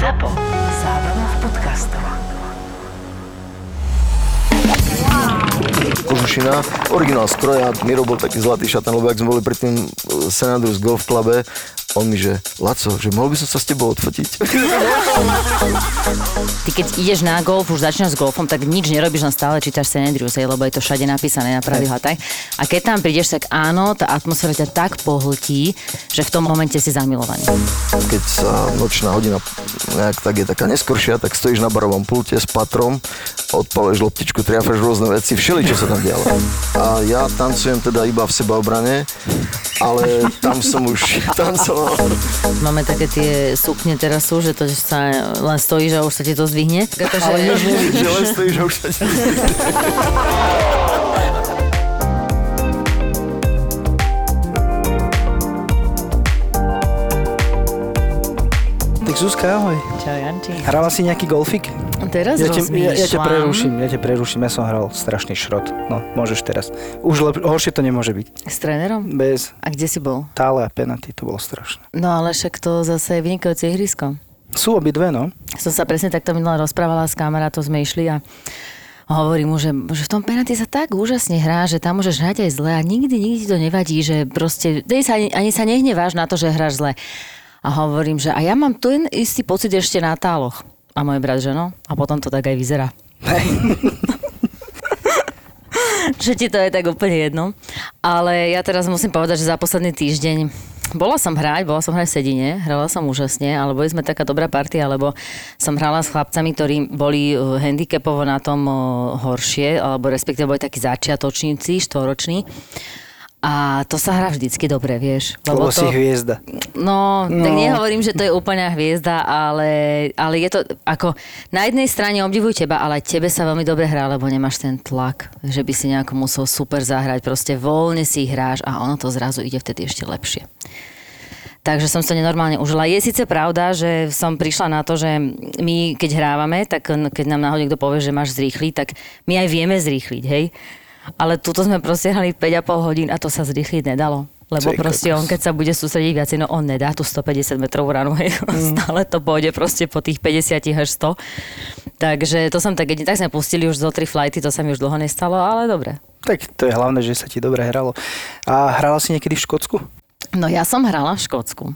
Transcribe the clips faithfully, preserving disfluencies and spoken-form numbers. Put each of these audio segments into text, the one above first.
Zapo. Zábrná v podcastov. Kožušina, originál stroja, Miro bol taký zlatý šatan, lebo ak sme boli predtým v St Andrews Golf Clube, on mi, že Laco, že mohol by som sa s tebou odfotiť. Ty keď ideš na golf, už začínaš s golfom, tak nič nerobíš, len stále čítaš Saint Andrews, lebo je to všade napísané na pravidlách, tak? A keď tam prídeš, tak áno, tá atmosféra ťa tak pohltí, že v tom momente si zamilovaný. Keď sa nočná hodina nejak tak je taká neskoršia, tak stojíš na barovom pulte s patrom, odpaleš loptičku, triafeš rôzne veci, všeli, čo sa tam dialo. A ja tancujem teda iba v sebaobrane, ale tam som už tancoval. Máme také tie sukne teraz sú, že to že sa len stojíš a už sa ti to zdvihne. Pretože... Ale nie, že len stojíš a už sa ti to zdvihne. Tak Zuzka, ahoj. Čau, Janči. Hrala si nejaký golfik? Teraz ja te, rozmýšľam. Ja, ja te preruším, ja te preruším. Ja som hral strašný šrot. No, môžeš teraz. Už lep, horšie to nemôže byť. S trénerom? Bez. A kde si bol? Tále a penalty, to bolo strašné. No ale však to zase je vynikajúce ihrisko. Sú obidve, no. Som sa presne takto minulá rozprávala s kamarátom, sme išli a hovorím mu, že, že v tom penalty sa tak úžasne hrá, že tam môžeš hrať aj zle a nikdy, nikdy to nevadí, že proste, sa, ani, ani sa nehneváš na to, že hráš zle. A hovorím, že a ja mám ten istý pocit ešte na táloch. A môj brat, že no. A potom to tak aj vyzerá. Že ti to je tak úplne jedno. Ale ja teraz musím povedať, že za posledný týždeň bola som hrať, bola som hrať v Sedine, hrala som úžasne, ale boli sme taká dobrá partia, alebo som hrala s chlapcami, ktorí boli handicapovo na tom horšie, alebo respektíve boli takí začiatočníci, štvoroční. A to sa hrá vždycky dobre, vieš. Lebo to, si hviezda. No, no, tak nehovorím, že to je úplná hviezda, ale, ale je to ako... Na jednej strane obdivujú teba, ale tebe sa veľmi dobre hrá, lebo nemáš ten tlak, že by si nejako musel super zahrať. Proste voľne si hráš a ono to zrazu ide vtedy ešte lepšie. Takže som to nenormálne užila. Je síce pravda, že som prišla na to, že my keď hrávame, tak keď nám náhodne kto povie, že máš zrýchliť, tak my aj vieme zrýchliť, hej? Ale tuto sme proste hrali päť a pol hodín a to sa zrýchliť nedalo. Lebo Cíka, proste on, keď sa bude sústrediť viac, no on nedá tú stopäťdesiat metrovú ranu, hej, mm. stále to pôjde proste po tých päťdesiat až sto. Takže to som tak, tak sme pustili už zo tri flighty, to sa mi už dlho nestalo, ale dobre. Tak to je hlavné, že sa ti dobre hralo. A hrala si niekedy v Škótsku? No ja som hrala v Škótsku.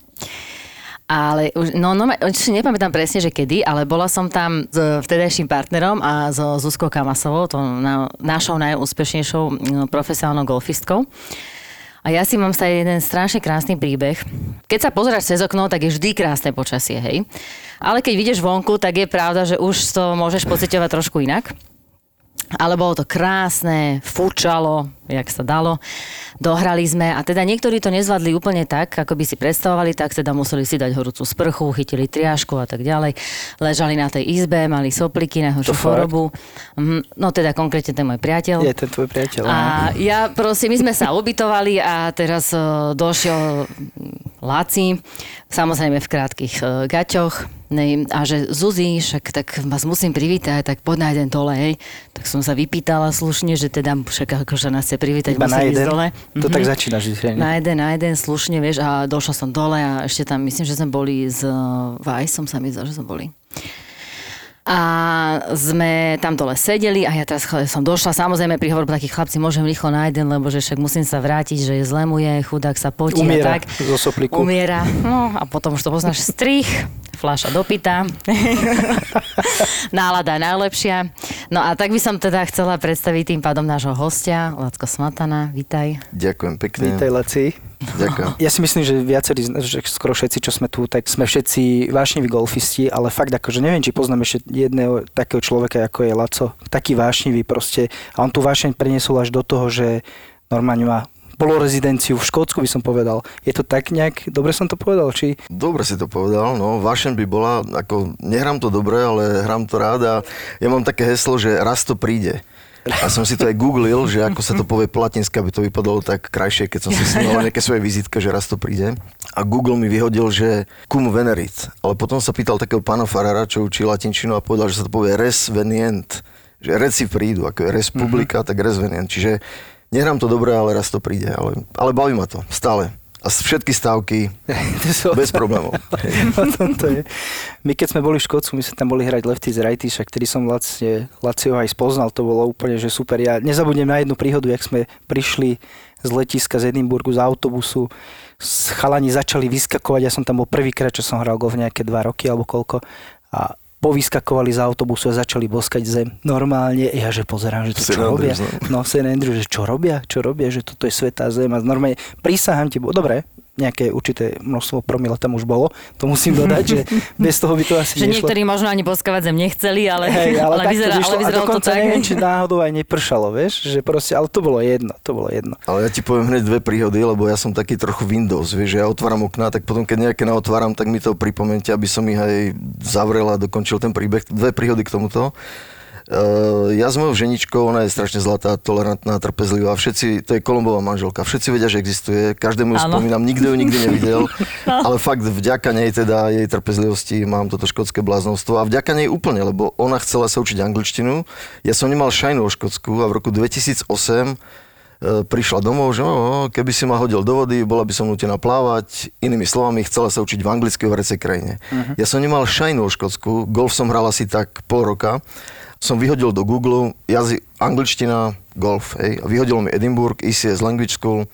Ale už, no, no, nepamätám presne, že kedy, ale bola som tam s vtedajším partnerom a so Zuzkou Kamasovou, to na, našou najúspešnejšou no, profesionálnou golfistkou. A ja si mám sa jeden strašne krásny príbeh. Keď sa pozeráš cez okno, tak je vždy krásne počasie, hej. Ale keď vidíš vonku, tak je pravda, že už to môžeš pociťovať trošku inak. Ale bolo to krásne, fučalo, jak sa dalo. Dohrali sme a teda niektorí to nezvládli úplne tak, ako by si predstavovali, tak teda museli si dať horúcu sprchu, chytili triášku a tak ďalej. Ležali na tej izbe, mali sopliky, najhoršiu chorobu. No teda konkrétne ten môj priateľ. Je ten tvoj priateľ. A ne? Ja proste, my sme sa ubytovali a teraz uh, došiel Laci, samozrejme v krátkych uh, gaťoch. Ne, a že Zuzi, však tak vás musím privítať, tak poď na jeden dole, hej. Tak som sa vypýtala slušne, že teda však akože nás chce privítať, iba musím ísť dole. To mm-hmm. tak začína žiť. Na jeden, na jeden slušne, vieš, a došla som dole a ešte tam, myslím, že sme boli s uh, Vajsom, sa mi zdá, že sme boli. A sme tam dole sedeli a ja teraz som došla, samozrejme prihovor bol taký, chlapci, môžem rýchlo na jeden, lebo že však musím sa vrátiť, že je zlemuje, chudák sa potí a tak. Umiera zo sopliku. Umiera, no a potom už to poznáš, strich, fľaša do pyta, nálada najlepšia. No a tak by som teda chcela predstaviť tým pádom nášho hostia, Laco Smatana, vítaj. Ďakujem pekne. Vítaj, Laci. Ďakujem. Ja si myslím, že viacerí, že skoro všetci, čo sme tu, tak sme všetci vášniví golfisti, ale fakt akože neviem, či poznám ešte jedného takého človeka, ako je Laco, taký vášnivý proste. A on tú vášeň preniesol až do toho, že normálne má polorezidenciu v Škótsku, by som povedal. Je to tak nejak, dobre som to povedal, či? Dobre si to povedal, no, vášeň by bola, ako nehrám to dobre, ale hrám to rád a ja mám také heslo, že raz to príde. A som si to aj googlil, že ako sa to povie po latinsky, aby to vypadalo tak krajšie, keď som si snil nejaké svoje vizitky, že raz to príde. A Google mi vyhodil, že cum venerit. Ale potom sa pýtal takého pána farára, čo učí latinčinu a povedal, že sa to povie res venient. Že reci prídu, ako je res publica, mm-hmm. tak res venient. Čiže nehrám to dobre, ale raz to príde. Ale, ale baví ma to, stále. A všetky stávky sú... bez problémov. My keď sme boli v Škótsku, my sme tam boli hrať lefty z rightyša, ktorý som vlastne Lacio aj spoznal, to bolo úplne že super. Ja nezabudnem na jednu príhodu, jak sme prišli z letiska z Edinburgu, z autobusu, chalani začali vyskakovať, ja som tam bol prvýkrát, čo som hral golf, nejaké dva roky alebo koľko, a povyskakovali z autobusu a začali boskať zem. Normálne, ja že pozerám, že to čo robia. No, St Andrews, že čo robia, čo robia, že toto je svätá zem. A normálne, prísahám ti, dobre, nejaké určité množstvo promila tam už bolo, to musím dodať, že bez toho by to asi že nešlo. Že niektorí možno ani boskávať zem nechceli, ale, hey, ale, ale vyzeralo to, vyzera, to tak. Neviem, či náhodou aj nepršalo, vieš, že proste, ale to bolo jedno, to bolo jedno. Ale ja ti poviem hneď dve príhody, lebo ja som taký trochu Windows, vieš, že ja otváram okná, tak potom, keď nejaké naotváram, tak mi to pripomente, aby som ich aj zavrela a dokončil ten príbeh. Dve príhody k tomuto. Uh, ja s mojou ženičkou, ona je strašne zlatá, tolerantná, trpezlivá. Všetci, to je Kolombová manželka, všetci vedia, že existuje. Každému ju spomínam, nikto ju nikdy nevidel. Ale fakt vďaka nej teda, jej trpezlivosti mám toto škótske bláznostvo. A vďaka nej úplne, lebo ona chcela sa učiť angličtinu. Ja som nemal šajnu o Škótsku a v roku dvetisíc osem prišla domov, že oh, keby si ma hodil do vody, bola by som nutená plávať. Inými slovami, chcela sa učiť v anglickej horecej krajine. Uh-huh. Ja som nemal šajnu o Škótsku, golf som hral asi tak pol roka. Som vyhodil do Google jazyk angličtina, golf, hej. A vyhodil mi Edinburgh, í cé es Language School,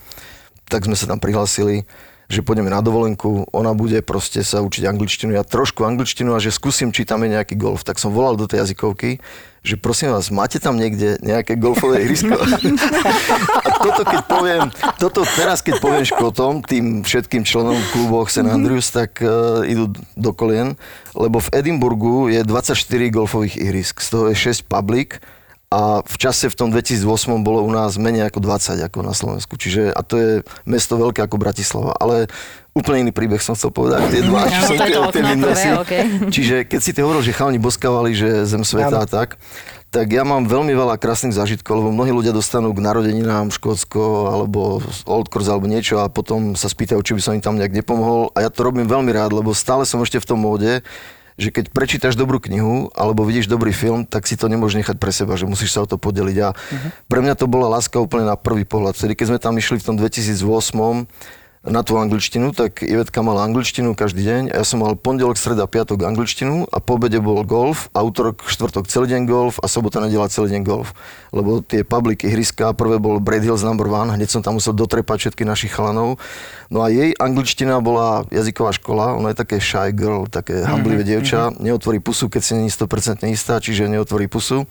tak sme sa tam prihlásili, že pôjdeme na dovolenku, ona bude proste sa učiť angličtinu, ja trošku angličtinu a že skúsim, či tam je nejaký golf. Tak som volal do tej jazykovky, že prosím vás, máte tam niekde nejaké golfové ihrisko? A toto keď poviem, toto teraz keď poviem Škotom, tým všetkým členom klubov St Andrews, tak uh, idú do kolien, lebo v Edinburgu je dvadsaťštyri golfových ihrisk, z toho je šesť public a v čase v tom dvetisíc osem bolo u nás menej ako dvadsať ako na Slovensku, čiže a to je mesto veľké ako Bratislava, ale úplne iný príbeh som chcel povedať, tie dva, čo som no, tie Windowsy. Okay. Čiže keď si ty hovoril, že chalani boskávali, že zem sveta a tak, tak ja mám veľmi veľa krásnych zážitkov, lebo mnohí ľudia dostanú k narodeninám Škótsko alebo Old Course alebo niečo a potom sa spýtajú, či by som im tam nejak nepomohol a ja to robím veľmi rád, lebo stále som ešte v tom móde, že keď prečítaš dobrú knihu alebo vidíš dobrý film, tak si to nemôžeš nechať pre seba, že musíš sa o to podeliť a uh-huh. pre mňa to bola láska úplne na prvý pohľad. Vtedy, keď sme tam išli v tom dvetisíc osem na tú angličtinu, tak Ivetka mala angličtinu každý deň a ja som mal pondelok, streda, piatok angličtinu a po obede bol golf a utorok, štvrtok celý deň golf a sobota, nedeľa celý deň golf. Lebo tie public ihriska, prvé bol Braid Hills number one, hneď som tam musel dotrepať všetky našich chalanov. No a jej angličtina bola jazyková škola, ona je také shy girl, také hamblivé mm-hmm. dievča, neotvorí pusu, keď si není sto percent istá, čiže neotvorí pusu.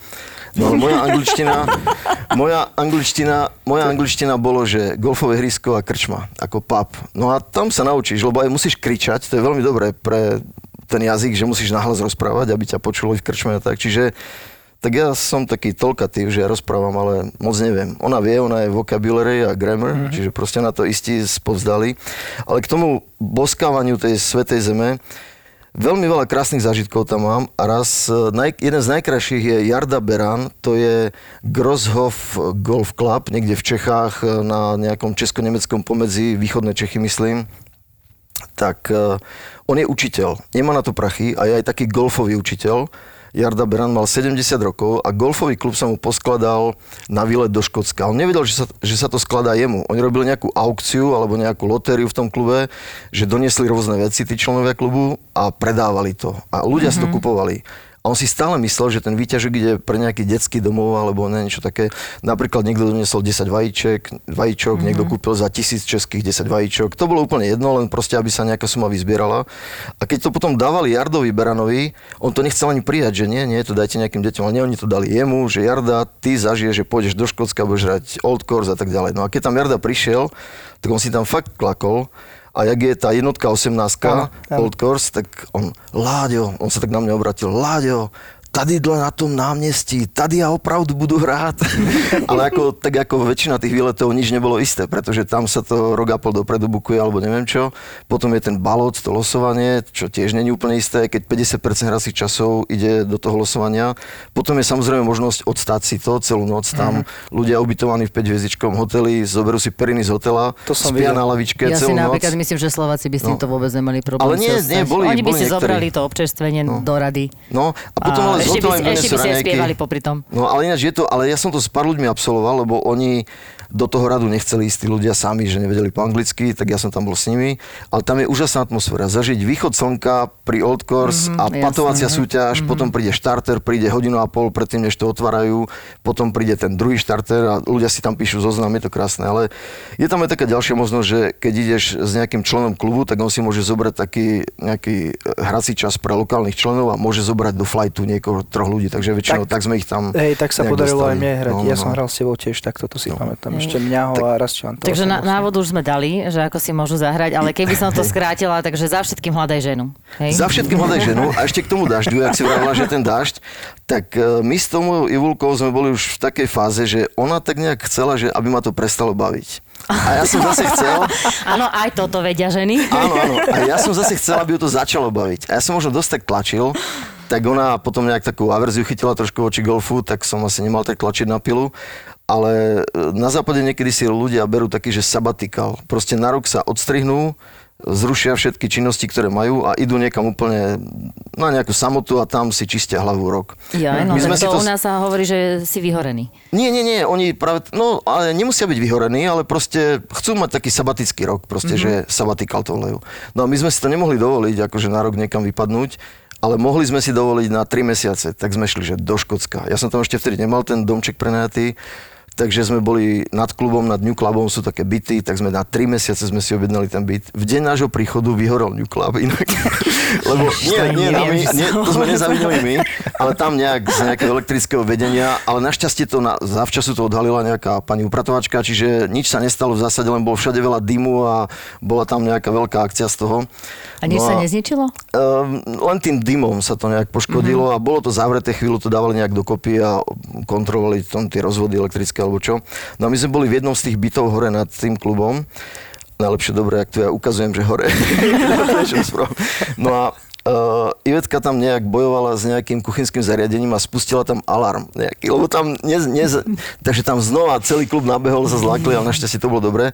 No ale moja angličtina, moja angličtina, moja angličtina bolo, že golfové ihrisko a krčma, ako pá. No a tam sa naučíš, lebo aj musíš kričať, to je veľmi dobré pre ten jazyk, že musíš nahlas rozprávať, aby ťa počulo v krčme a tak. Čiže, tak ja som taký tolkatív, že ja rozprávam, ale moc neviem. Ona vie, ona je vocabulary a grammar, mm-hmm. čiže proste na to istí spovzdali. Ale k tomu boskávaniu tej svätej zeme, veľmi veľa krásnych zážitkov tam mám a raz, naj, jeden z najkrajších je Jarda Beran, to je Grosshof Golf Club, niekde v Čechách, na nejakom česko-nemeckom pomedzi, východné Čechy myslím. Tak uh, on je učiteľ, nemá na to prachy a je aj taký golfový učiteľ. Jarda Beran mal sedemdesiat rokov a golfový klub sa mu poskladal na výlet do Škótska. On nevedel, že sa, že sa to skladá jemu. Oni robili nejakú aukciu alebo nejakú lotériu v tom klube, že doniesli rôzne veci tí členovia klubu a predávali to. A ľudia mm-hmm. si to kupovali. A on si stále myslel, že ten výťažok ide pre nejaký detský domov alebo niečo také. Napríklad niekto doniesol desať vajíček, vajíčok, mm-hmm. niekto kúpil za tisíc českých desať vajíčok. To bolo úplne jedno, len proste, aby sa nejaká suma vyzbierala. A keď to potom dávali Jardovi Beranovi, on to nechcel ani prijať, že nie, nie, to dajte nejakým deťom. Ale nie, oni to dali jemu, že Jarda, ty zažiješ, že pôjdeš do Škótska, budeš hrať Old Course a tak ďalej. No a keď tam Jarda prišiel, tak on si tam fakt klakol. A jak je tá jednotka osemnáctka, Old Course, tak on, Láďo, on sa tak na mňa obratil, Láďo, tady dle na tom námestí, tady ja opravdu budu hrát. Ale ako, tak ako väčšina tých výletov nič nebolo isté, pretože tam sa to rok a pol dopredu bukuje, alebo neviem čo. Potom je ten balot, to losovanie, čo tiež není úplne isté, keď päťdesiat percent hracích časov ide do toho losovania. Potom je samozrejme možnosť odstáť si to celú noc tam. Mm-hmm. Ľudia ubytovaní v päťhviezdičkovom hoteli, zoberú si periny z hotela, spia na lavičke ja celú noc. Ja si napríklad noc. Myslím, že Slováci by s týmto vôbec nemali problém. Ale nie, nie, boli, Oni boli by si niektorí. Zobrali to občerstvenie no. do rady. No, a potom a... Ešte by, ešte by si aj spievali popri tom. No ale ináč je to, ale ja som to s pár ľuďmi absolvoval, lebo oni do toho radu nechceli ísť tí ľudia sami, že nevedeli po anglicky, tak ja som tam bol s nimi. Ale tam je úžasná atmosféra. Zažiť východ slnka pri Old Course mm-hmm, a patovacia jasné. súťaž, mm-hmm. potom príde štarter, príde hodinu a pol predtým, než to otvárajú, potom príde ten druhý štarter a ľudia si tam píšu zoznam, je to krásne. Ale je tam aj taká ďalšia možnosť, že keď ideš s nejakým členom klubu, tak on si môže zobrať taký nejaký hrací čas pre lokálnych členov a môže zobrať do flightu niekoho troch ľudí, takže väčšinou tak, tak sme ich tam. Hej, tak sa podarilo dostali. Aj mne hrať. No, ja no. som hral s tebou tiež, tak toto si no. pamätám. Ešte mňa ho a raz čo. Takže na, návod už sme dali, že ako si môžu zahrať, ale keby som to skrátila, takže za všetkým hľadaj ženu. Hej? Za všetkým hľadaj ženu a ešte k tomu dažďu, ak si vravila, že ten dažď, tak my s tou Ivulkou sme boli už v takej fáze, že ona tak nejak chcela, že aby ma to prestalo baviť. A ja som zase chcel... Áno, aj toto vedia ženy. Áno, áno. A ja som zase chcel, aby ju to začalo baviť. A ja som možno dosť tak tlačil, tak ona potom nejak takú averziu chytila trošku voči golfu, tak som asi nemal tak tlačiť na pilu. Ale na západe niekedy si ľudia berú taký, že sabatikal. Proste na rok sa odstrihnú, zrušia všetky činnosti, ktoré majú a idú niekam úplne na nejakú samotu a tam si čistia hlavu rok. Ja, no, tak to, to u nás sa hovorí, že si vyhorený. Nie, nie, nie, oni práve, no ale nemusia byť vyhorení, ale proste chcú mať taký sabatický rok, proste, mm-hmm. že sabatikal to volajú. No a my sme si to nemohli dovoliť, akože na rok niekam vypadnúť, ale mohli sme si dovoliť na tri mesiace, tak sme šli, že do Škótska. Ja som tam ešte vtedy nemal ten domček prenajatý, takže sme boli nad klubom, nad New Clubom, sú také byty, tak sme na tri mesiace sme si objednali ten byt. V deň nášho príchodu vyhorol New Club inak. Lebo nie, nie, nie, nie, to sme nezavinili my, ale tam nejak z nejakého elektrického vedenia, ale našťastie to na, zavčasu to odhalila nejaká pani upratovačka, čiže nič sa nestalo v zásade, len bolo všade veľa dymu a bola tam nejaká veľká akcia z toho. A nič no sa nezničilo? Um, len tým dymom sa to nejak poškodilo mm-hmm. a bolo to zavreté, chvíľu to dávali nejak dokopy a kontrolovali tam tie rozvody elektrické alebo čo. No a my sme boli v jednom z tých bytov hore nad tým klubom. Najlepšie dobre, ak to ja ukazujem, že hore. No a Uh, Ivetka tam nejak bojovala s nejakým kuchynským zariadením a spustila tam alarm nejaký, lebo tam ne, ne, takže tam znova celý klub nabehol, sa zlákli, ale našťastie to bolo dobré.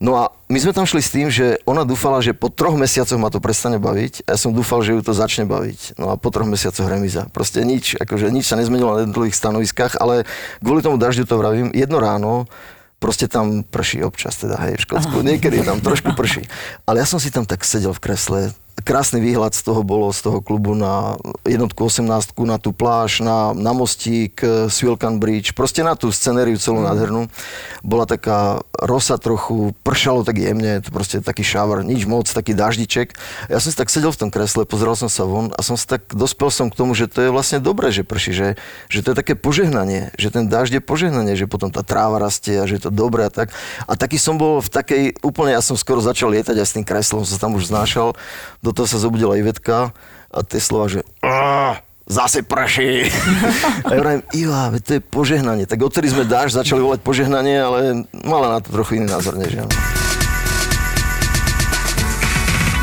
No a my sme tam šli s tým, že ona dúfala, že po troch mesiacoch ma to prestane baviť a ja som dúfal, že ju to začne baviť. No a po troch mesiacoch remíza. Proste nič, akože nič sa nezmenilo na jednotlivých stanoviskách, ale kvôli tomu dažďu to vravím, jedno ráno proste tam prší občas, teda hej, v Škótsku, niekedy tam trošku prší. Ale ja som si tam tak sedel v kresle. Krásny výhľad z toho bolo, z toho klubu na jednotku osemnástku, na tú pláž, na, na mostík, Swilcan Bridge, proste na tú scenériu celú nádhernú. Bola taká rosa trochu, pršalo tak jemne, to proste taký šáver, nič moc, taký daždiček. Ja som si tak sedel v tom kresle, pozeral som sa von a som si tak, dospel som k tomu, že to je vlastne dobré, že prší, že, že to je také požehnanie, že ten dážď je požehnanie, že potom tá tráva rastie a že je to dobré a tak. A taký som bol v takej, úplne ja som skoro začal lietať aj s tým kreslom, som sa tam už znášal. Do toho sa zobudila Ivetka a tie slova, že zase prší. A ja hovorím, Iva, to je požehnanie. Tak odtedy sme dáš, začali volať požehnanie, ale mala na to trochu iný názor, než ja.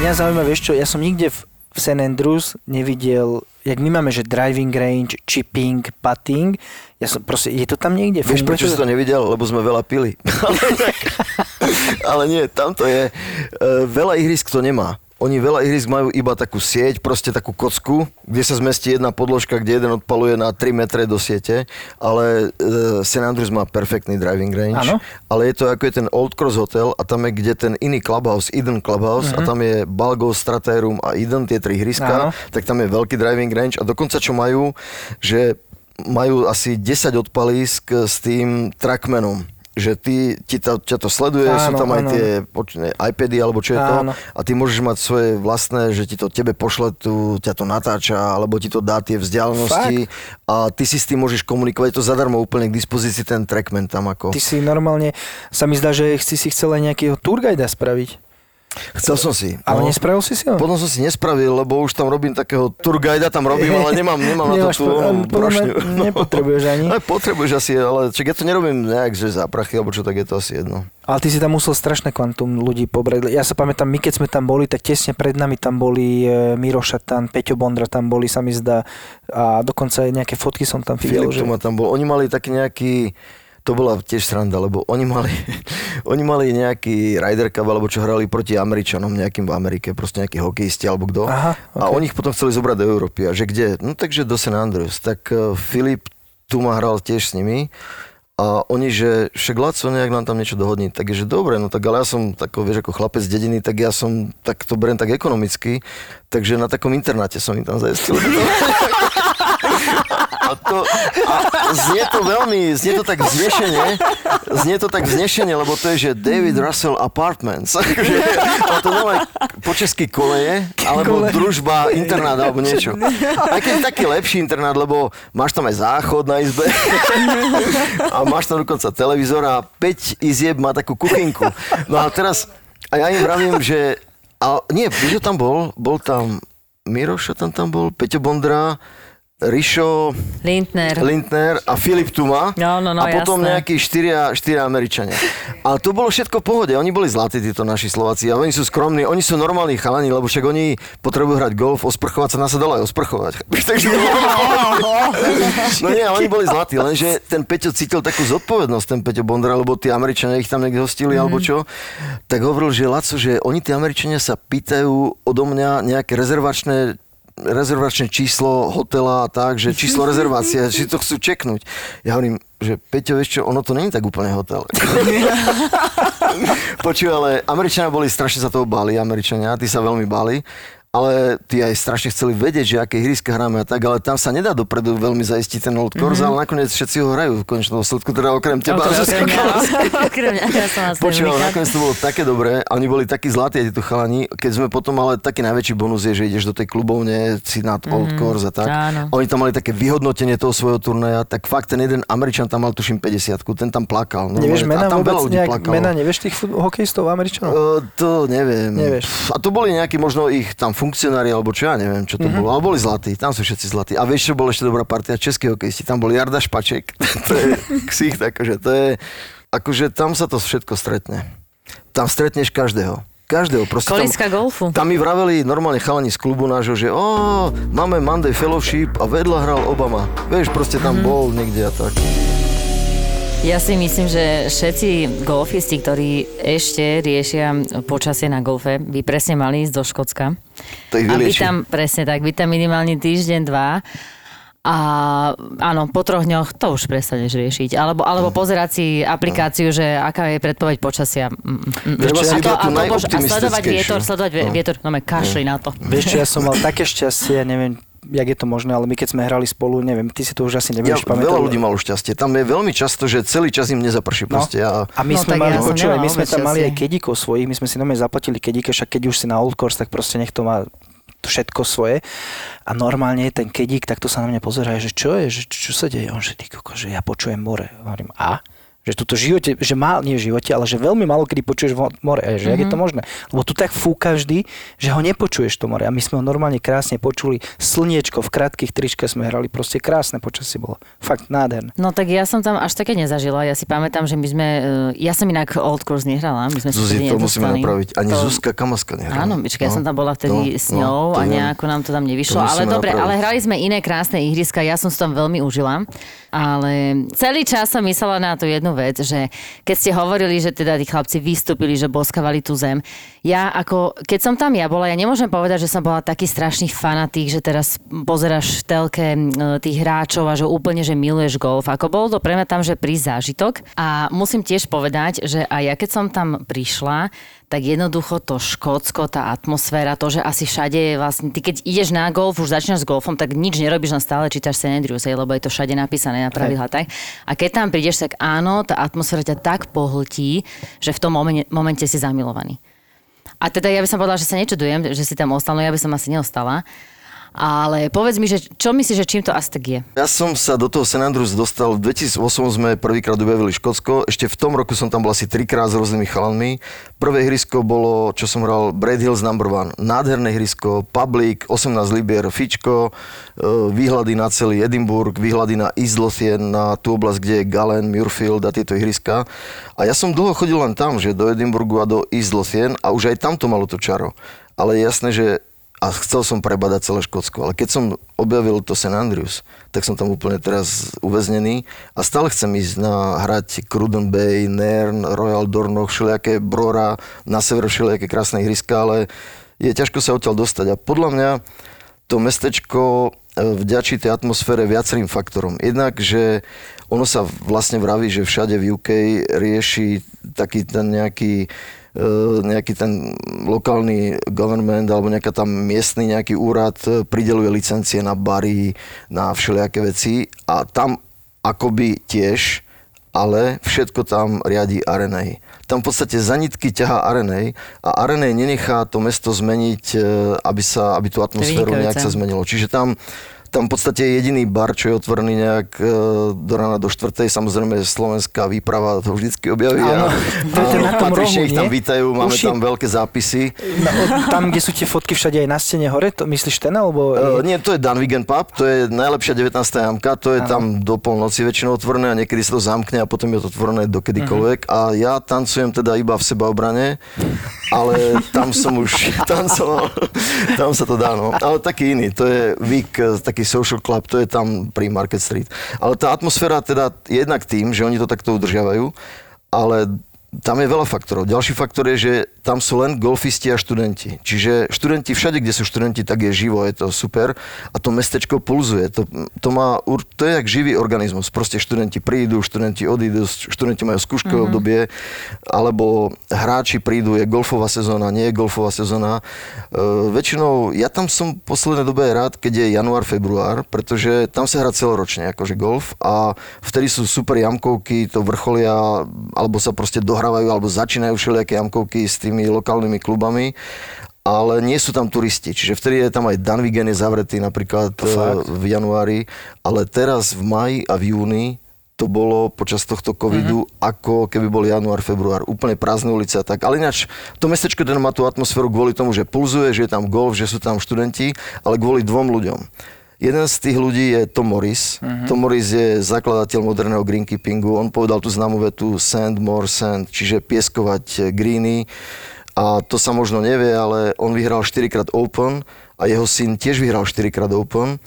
Mňa zaujíma, vieš čo, ja som nikde v, v St Andrews nevidel, jak my máme, že driving range, chipping, putting, ja som proste, je to tam niekde? Vieš, prečo si to nevidel? Lebo sme veľa pili. Ale nie, tam to je. Veľa ihrisk to nemá. Oni veľa ihrisk majú iba takú sieť, proste takú kocku, kde sa zmestí jedna podložka, kde jeden odpaluje na tri metre do siete, ale e, St Andrews má perfektný driving range, ano? Ale je to ako je ten Old Course hotel a tam je kde ten iný clubhouse, Eden Clubhouse mm-hmm. a tam je Balgo, Stratérum a Eden, tie tri ihriska, tak tam je veľký driving range a dokonca čo majú, že majú asi desať odpalísk s tým Trackmanom. Že ty, ti ta, ťa to sleduje, áno, sú tam aj áno. tie ne, iPady alebo čo je áno. to a ty môžeš mať svoje vlastné, že ti to tebe pošle, tu, ťa to natáča alebo ti to dá tie vzdialenosti. Fakt? A ty si s tým môžeš komunikovať, to zadarmo úplne k dispozícii ten Trackman tam ako. Ty si normálne, sa mi zdá, že si si chcel aj nejakého tourguida spraviť. Chcel som si. Ale no. nespravil si si ho? Potom som si nespravil, lebo už tam robím takého tourguida, tam robím, ale nemám, nemám na to tú brošňu. No. Nepotrebuješ ani. No, potrebuješ asi, ale čak ja to nerobím nejak, že za prachy, alebo čo, tak je to asi jedno. Ale ty si tam musel strašné kvantum ľudí pobredli. Ja sa pamätám, my keď sme tam boli, tak tesne pred nami tam boli e, Miroša, tam Peťo Bondra tam boli, sa mi zdá. A dokonca aj nejaké fotky som tam videl. Filip že... tam bol. Oni mali taký nejaký... To bola tiež sranda, lebo oni mali, oni mali nejaký Ryder Cup, alebo čo hrali proti Američanom nejakým v Amerike, proste nejaký hokejisti alebo kto. Aha, okay. A oni ich potom chceli zobrať do Európy. A že kde? No takže do St Andrews. Tak Filip tu ma hral tiež s nimi. A oni, že však Laco nejak nám tam niečo dohodní, tak je, že dobre, no tak ale ja som tako, vieš, ako chlapec z dediny, tak ja som, tak to beriem tak ekonomicky, takže na takom internáte som im tam zajestil. A to, a znie to veľmi, znie to tak vznešene, znie to tak vznešene, lebo to je, že David Russell Apartments, takže to nové po česky koleje, alebo Kole. Družba, internát, alebo niečo. Aj keď taký lepší internát, lebo máš tam aj záchod na izbe a máš tam dokonca televízor a päť izieb má takú kuchynku. No a teraz, a ja im vravím, že, a nie, kto tam bol, bol tam Miroš, tam tam bol, Peter Bondra, Rišo, Lintner. Lintner a Filip Tuma no, no, no, a potom jasné. Nejakí štyria, štyria Američania. Ale to bolo všetko v pohode, oni boli zlatí títo naši Slováci a oni sú skromní, oni sú normálni chalani, lebo však oni potrebujú hrať golf, osprchovať sa, nás sa dalo aj osprchovať. No nie, oni boli zlatí, lenže ten Peťo cítil takú zodpovednosť, ten Peťo Bondra, lebo tí Američania ich tam niekde hostili mm. alebo čo, tak hovoril, že Laco, že oni tí Američania sa pýtajú odo mňa nejaké rezervačné rezervačné číslo hotela a tak, že číslo rezervácie, že to chcú čeknúť. Ja hovorím, že Peťo, vieš čo, ono to není tak úplne hotel. Počuj, ale Američania boli strašne sa toho báli, Američania, tí sa veľmi báli, ale tí aj strašne chceli vedieť, že aké ihriska hráme a tak, ale tam sa nedá dopredu veľmi zaistiť ten Old Course, mm-hmm. ale nakoniec všetci ho hrajú v konečnom dôsledku, teda okrem teba. Okrem mňa, ja som vás Počuj, ale nakoniec to bolo také dobré, oni boli takí zlatí, títo chalani, keď sme potom, ale taký najväčší bonus je, že ideš do tej klubovne, si na mm-hmm. Old Course a tak. Áno. Oni tam mali také vyhodnotenie toho svojho turnaja, tak fakt ten jeden Američan tam mal tuším päťdesiatku, ten tam plakal. No, nevieš mena vôbec nejak, mena nevieš tých hokejistov Američanov? Uh, to neviem. Nevieš. A to boli nejakí možno ich tam funkcionári, alebo čo ja neviem, čo to mm-hmm. bolo. Ale boli zlatí, tam sú všetci zlatí. A vieš, čo bola ešte dobrá partia českých hokejisti? Tam bol Jarda Špaček. To je ksicht, akože to je, akože tam sa to všetko stretne. Tam stretneš každého. Každého, proste Kolíska tam, golfu. Tam mi vraveli normálne chalani z klubu nášho, že ó, máme Monday Fellowship a vedľa hral Obama. Vieš, proste tam mm-hmm. bol niekde a tak. Ja si myslím, že všetci golfisti, ktorí ešte riešia počasie na golfe, by presne mali ísť do Škótska. Aby tam, presne tak, by tam minimálne týždeň, dva. A áno, po troch dňoch to už prestaneš riešiť. Alebo, alebo pozerať si aplikáciu, že aká je predpoveď počasia. Vieš, a, to, a, to, a sledovať vietor, sledovať no. vietor, no me kašli na to. Vieš čo, ja som mal také šťastie, ja neviem, jak je to možné, ale my keď sme hrali spolu, neviem, ty si to už asi nebudeš ja, pamätať. Veľa ľudí malo šťastie. Tam je veľmi často, že celý čas im nezaprší proste. No. A my no, sme mali, ja počúvaj, my sme tam časie. Mali aj kedíkov svojich, my sme si normálne zaplatili kedíke, však keď už si na Old Course, tak proste nech to má všetko svoje. A normálne ten kedík, takto sa na mňa pozerá, že čo je, že čo sa deje? On že ty koko, že ja počujem more. Hovorím, a? Že toto živote, že má, nie v živote, ale že veľmi málo kedy počuješ more, že mm-hmm. jak je to možné. Lebo tu tak fúka vždy, že ho nepočuješ to more. A my sme ho normálne krásne počuli, slniečko, v krátkych tričkách sme hrali, proste krásne počasie bolo. Fakt nádherné. No tak ja som tam až také nezažila, ja si pamätám, že my sme, ja som inak Old Course nehrala. My sme Zuzi, to nedostali. Musíme napraviť, ani to... Zuzka Kamaska nehrala. Áno, bička, ja no, som tam bola vtedy no, s ňou no, a nejako nám to tam nevyšlo, to ale dobre, napraviť. Ale hrali sme iné krásne ihriska, ja som si tam veľmi užila, ale celý čas som myslela na tú jednu vec, že keď ste hovorili, že teda tí chlapci vystúpili, že boskavali tú zem. Ja ako, keď som tam ja bola, ja nemôžem povedať, že som bola taký strašný fanatík, že teraz pozeráš v telke tých hráčov a že úplne, že miluješ golf. Ako bol to pre mňa tam, že pri zážitok. A musím tiež povedať, že aj ja keď som tam prišla, tak jednoducho to Škótsko, tá atmosféra, to, že asi všade je vlastne, ty keď ideš na golf, už začínaš s golfom, tak nič nerobíš, len stále čítaš St Andrews, lebo je to všade napísané na pravidlá, tak? A keď tam prídeš, tak áno, tá atmosféra ťa tak pohltí, že v tom momente, momente si zamilovaný. A teda ja by som povedala, že sa nečudujem, že si tam ostal, no ja by som asi neostala. Ale povedz mi, že čo myslíš, že čím to asi tak je? Ja som sa do toho St Andrews dostal, v dvetisíc osem sme prvýkrát objavili Škótsko, ešte v tom roku som tam bol asi trikrát s rôznymi chalanmi. Prvé ihrisko bolo, čo som hral, Braid Hills number one, nádherné ihrisko, Public, osemnásť libier, Fičko, výhľady na celý Edinburgh, výhľady na East Lothian, na tú oblasť, kde je Galen, Muirfield a tieto ihriska. A ja som dlho chodil len tam, že do Edinburghu a do East Lothian a už aj tam to malo to čaro. Ale je jasné, že a chcel som prebadať celé Škótsko, ale keď som objavil to St Andrews, tak som tam úplne teraz uväznený a stále chcem ísť na hrať Cruden Bay, Nairn, Royal Dornoch, všelijaké Brora, na sever všelijaké krásne ihriska, ale je ťažko sa odtiaľ dostať. A podľa mňa to mestečko vďačí tej atmosfére viacerým faktorom. Jednak, že ono sa vlastne vraví, že všade v ú ká rieši taký ten nejaký nejaký ten lokálny government alebo nejaká tam miestny nejaký úrad prideľuje licencie na bary, na všelijaké veci a tam akoby tiež, ale všetko tam riadi er en á. Tam v podstate za nitky ťahá er en á a er en á nenechá to mesto zmeniť, aby sa, aby tú atmosféru nejak sa zmenilo. Čiže tam Tam v podstate jediný bar, čo je otvorený nejak do rána do štvrtej, samozrejme slovenská výprava to vždycky objaví. Áno, patrične ich tam vítajú, máme Uši. Tam veľké zápisy. No, tam, kde sú tie fotky všade aj na stene hore, to myslíš ten alebo... Uh, nie, to je Dunvegan Pub, to je najlepšia devätnásta jamka, to je ano. Tam do polnoci väčšinou otvorené a niekedy sa to zamkne a potom je to otvorené do kedykoľvek. Uh-huh. A ja tancujem teda iba v sebaobrane, ale tam som už tancoval, tam sa to dá, no. Ale taký iný, to je Vík, taký Social Club, to je tam pri Market Street. Ale tá atmosféra teda jednak tým, že oni to takto udržiavajú, ale tam je veľa faktorov. Ďalší faktor je, že tam sú len golfisti a študenti. Čiže študenti, všade, kde sú študenti, tak je živo, je to super. A to mestečko pulzuje. To, to, má, to je jak živý organizmus. Proste študenti prídu, študenti odídu, študenti majú skúškové mm-hmm. obdobie, alebo hráči prídu, je golfová sezóna, nie je golfová sezóna. E, väčšinou, ja tam som v poslednej dobe rád, keď je január, február, pretože tam sa hrá celoročne, akože golf. A vtedy sú super jamkovky, to vrcholia, alebo sa proste do hrávajú alebo začínajú všelijaké jamkovky s tými lokálnymi klubami, ale nie sú tam turisti. Čiže vtedy je tam aj Dunvegan je zavretý napríklad v januári, ale teraz v máji a v júni to bolo počas tohto covidu, mm-hmm. ako keby bol január, február. Úplne prázdne ulice a tak. Ale ináč, to mestečko ten má tú atmosféru kvôli tomu, že pulzuje, že je tam golf, že sú tam študenti, ale kvôli dvom ľuďom. Jeden z tých ľudí je Tom Morris. Uh-huh. Tom Morris je zakladateľ moderného greenkeepingu. On povedal tú známú vetu sand, more sand, čiže pieskovať greeny. A to sa možno nevie, ale on vyhral štyrikrát Open a jeho syn tiež vyhral štyrikrát Open.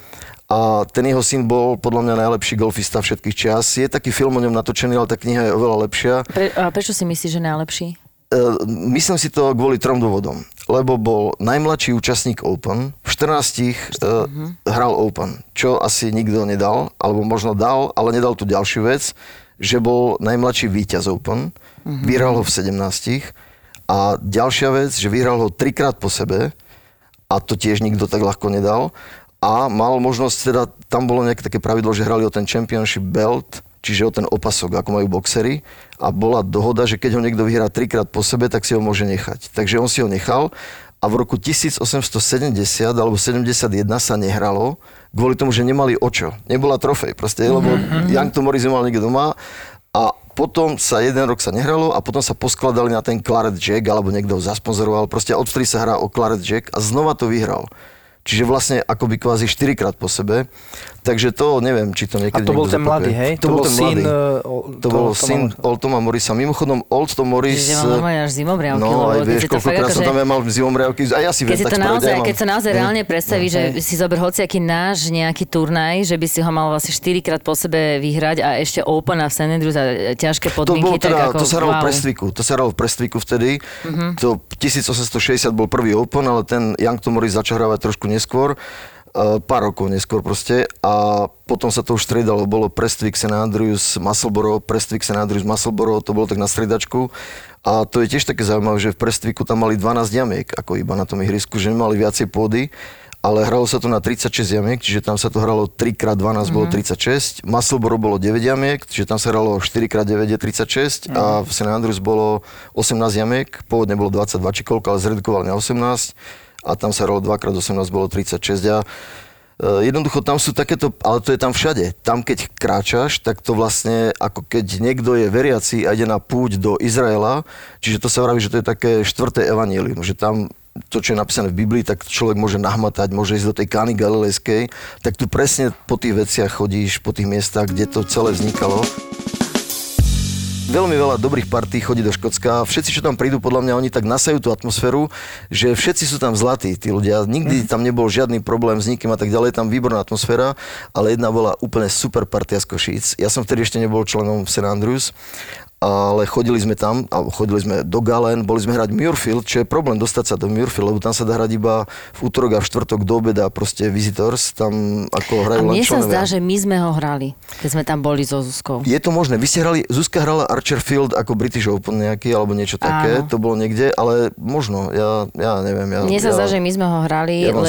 A ten jeho syn bol podľa mňa najlepší golfista všetkých čias. Je taký film o ňom natočený, ale tá kniha je oveľa lepšia. Pre, a prečo si myslíš, že najlepší? Myslím si to kvôli trom dôvodom, lebo bol najmladší účastník Open, v štrnástich uh-huh. hral Open, čo asi nikto nedal, alebo možno dal, ale nedal tú ďalšiu vec, že bol najmladší víťaz Open, uh-huh. vyhral ho v sedemnástich a ďalšia vec, že vyhral ho trikrát po sebe a to tiež nikto tak ľahko nedal a mal možnosť, teda tam bolo nejaké také pravidlo, že hrali o ten Championship Belt, čiže o ten opasok, ako majú boxery. A bola dohoda, že keď ho niekto vyhrá trikrát po sebe, tak si ho môže nechať. Takže on si ho nechal a v roku tisícosemstosedemdesiat alebo sedemdesiatjeden sa nehralo, kvôli tomu, že nemali o čo. Nebola trofej proste, lebo Young Tom Morris mal niekde doma a potom sa jeden rok sa nehralo a potom sa poskladali na ten Claret Jack alebo niekto ho zasponzoroval. Proste odtedy sa hrá o Claret Jack a znova to vyhral. Čiže vlastne akoby kvázi štyrikrát po sebe. Takže to neviem, či to niekedy niekto zapakuje. A to bol ten mladý, hej? To, to bol ten syn, mladý. Uh, to bol syn Old Toma Morrisa. Mimochodom, Old Tom Morris... Čiže mám normálne až zimomriavky. No, aj vieš, koľkokrát som tam mal zimomriavky. A ja si viem tak spravedať. Keď sa naozaj reálne predstaví, že si zober hociaký náš nejaký turnaj, že by si ho mal vlastne štyrikrát po sebe vyhrať a ešte Open a v St Andrews a ťažké podmienky. To sa hralo v Prestwicku. To sa hralo v Prestwicku vtedy. To tisícosemstošesťdesiat bol prvý Open, ale ten Young Tom Morris začal hrávať trošku neskôr. Pár rokov neskôr proste a potom sa to už striedalo, bolo Prestwick, St Andrews, Musselboro, Prestwick, St Andrews, Musselboro, to bolo tak na striedačku a to je tiež také zaujímavé, že v Prestwicku tam mali dvanásť jamiek, ako iba na tom ihrisku, že nemali viacej pôdy, ale hralo sa to na tridsaťšesť jamiek, čiže tam sa to hralo tri krát dvanásť, mm-hmm. bolo tridsaťšesť, Musselboro bolo deväť jamiek, čiže tam sa hralo štyri krát deväť je tridsaťšesť mm-hmm. a v St Andrews bolo osemnásť jamiek, pôvodne bolo dvadsaťdva či koľko, ale zredukovali na osemnásť. A tam sa hralo dva krát osemnásť, bolo tridsaťšesť a e, jednoducho tam sú takéto, ale to je tam všade. Tam keď kráčaš, tak to vlastne ako keď niekto je veriaci a ide na púť do Izraela, čiže to sa vraví, že to je také štvrté evanjelium, že tam to, čo je napísané v Biblii, tak človek môže nahmatať, môže ísť do tej Kány Galilejskej, tak tu presne po tých veciach chodíš, po tých miestach, kde to celé vznikalo. Veľmi veľa dobrých partí chodí do Škótska. Všetci, čo tam prídu, podľa mňa, oni tak nasajú tú atmosféru, že všetci sú tam zlatí, tí ľudia. Nikdy tam nebol žiadny problém s nikým a tak ďalej. Je tam výborná atmosféra, ale jedna bola úplne super partia z Košíc. Ja som vtedy ešte nebol členom St Andrews ale chodili sme tam, a chodili sme do Galen, boli sme hrať Muirfield, čo je problém dostať sa do Muirfield, lebo tam sa dá hrať iba v útorok a v štvrtok do obeda, proste visitors, tam ako hrajú len členovia. A mne sa zdá, že my sme ho hrali, keď sme tam boli so Zuzkou. Je to možné, vy ste hrali, Zuzka hrala Archerfield ako British Open nejaký, alebo niečo také, áno. To bolo niekde, ale možno, ja, ja neviem. Ja, mne ja, sa zdá, že my sme ho hrali, ja lebo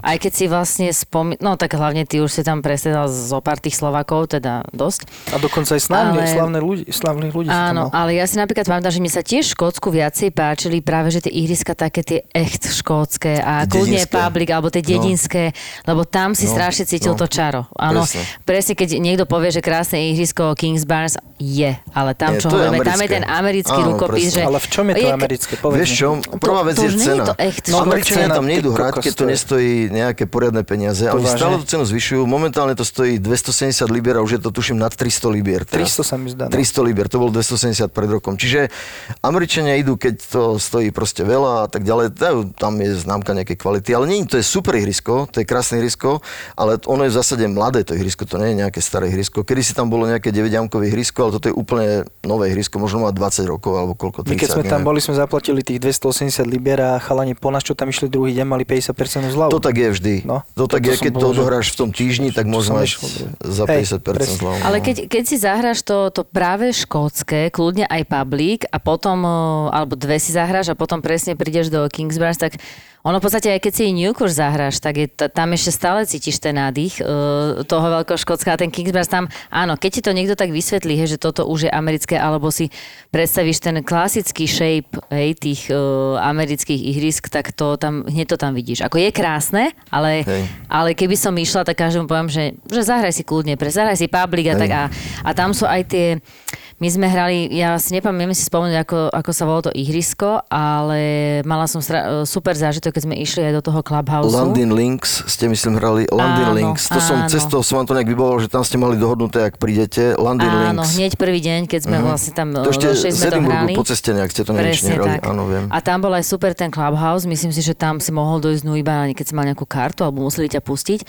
aj keď si vlastne spomínal, no tak hlavne ty už si tam presedal zo pár tých Slovákov, teda dosť. A dokonca aj slávne, ale... slávne ľudí, slávne ľudí. Áno, ale ja si napríklad pamätám, že mi sa tiež v Škótsku viacej páčili práve, že tie ihriska také tie echt škótske a kľudne public, alebo tie dedinské, no. Lebo tam si no. strašne cítil no. to čaro. Áno, presne. presne, keď niekto povie, že krásne ihrisko Kingsbarns je, ale tam, je, čo hovoríme, tam je ten americký áno, rukopis, presne. Že... Ale v čom je to je, americké? Povedme. Vieš čo, prvá vec to, je to cena. To no, Američania tam nejdu hrať, keď to nestojí nejaké poriadne peniaze, ale stále tú cenu zvyšujú. Momentálne to stojí dvestosedemdesiat libier a už je to tuším nad tristo libier. tristo sa mi zdá. tristo libier, to bolo dvestosedemdesiat pred rokom. Čiže Američania idú, keď to stojí proste veľa a tak ďalej. Tam je známka nejakej kvality, ale nie, to je super ihrisko, to je krásne ihrisko, ale ono je v zásade mladé to ihrisko, to nie je nejaké staré ihrisko. Kedysi tam bolo nejaké deväťďamkové ihrisko, ale toto je úplne nové ihrisko, možno má dvadsať rokov alebo koľko, tridsať. My keď sme neviem. tam boli, sme zaplatili tých dvestoosemdesiat libier a chalani po nás, čo tam išli druhý deň, mali päťdesiat percent zľavu. To tak je vždy. No, to tak to je, keď bol, to dohráš v tom týždni, tak možno aj za päťdesiat percent zľavu. Ale keď, keď si zahráš to, to práve škótske, kľudne aj public a potom, alebo dve si zahráš a potom presne prídeš do Kingsbarns, tak ono v podstate aj keď si New Course zahráš, tak je, tam ešte stále cítiš ten nádych uh, toho veľkoškótska a ten Kingsbarns tam, áno, keď ti to niekto tak vysvetlí, hej, že toto už je americké, alebo si predstavíš ten klasický shape hej, tých uh, amerických ihrisk, tak to tam, hneď to tam vidíš. Ako je krásne, ale, ale keby som išla, tak každému poviem, že, že zahraj si kľudne, pre, zahraj si public a hej. tak a, a tam sú aj tie, my sme hrali, ja si nepamätám si spomenúť, ako, ako sa volalo to ihrisko, ale mala som stra, super zážitok, keď sme išli aj do toho Clubhouse. London Links, ste myslím hrali. London áno, Links, to áno. som cestou, som vám to nejak vybavoval, že tam ste mali dohodnuté, ak prídete. London áno, Links. Áno, hneď prvý deň, keď sme mm-hmm. vlastne tam došli, sme to hrali. Po ceste nejak ste to nejak hrali. Áno, viem. A tam bol aj super ten Clubhouse, myslím si, že tam si mohol dojsť no iba, keď si mal nejakú kartu, alebo museli ťa pustiť.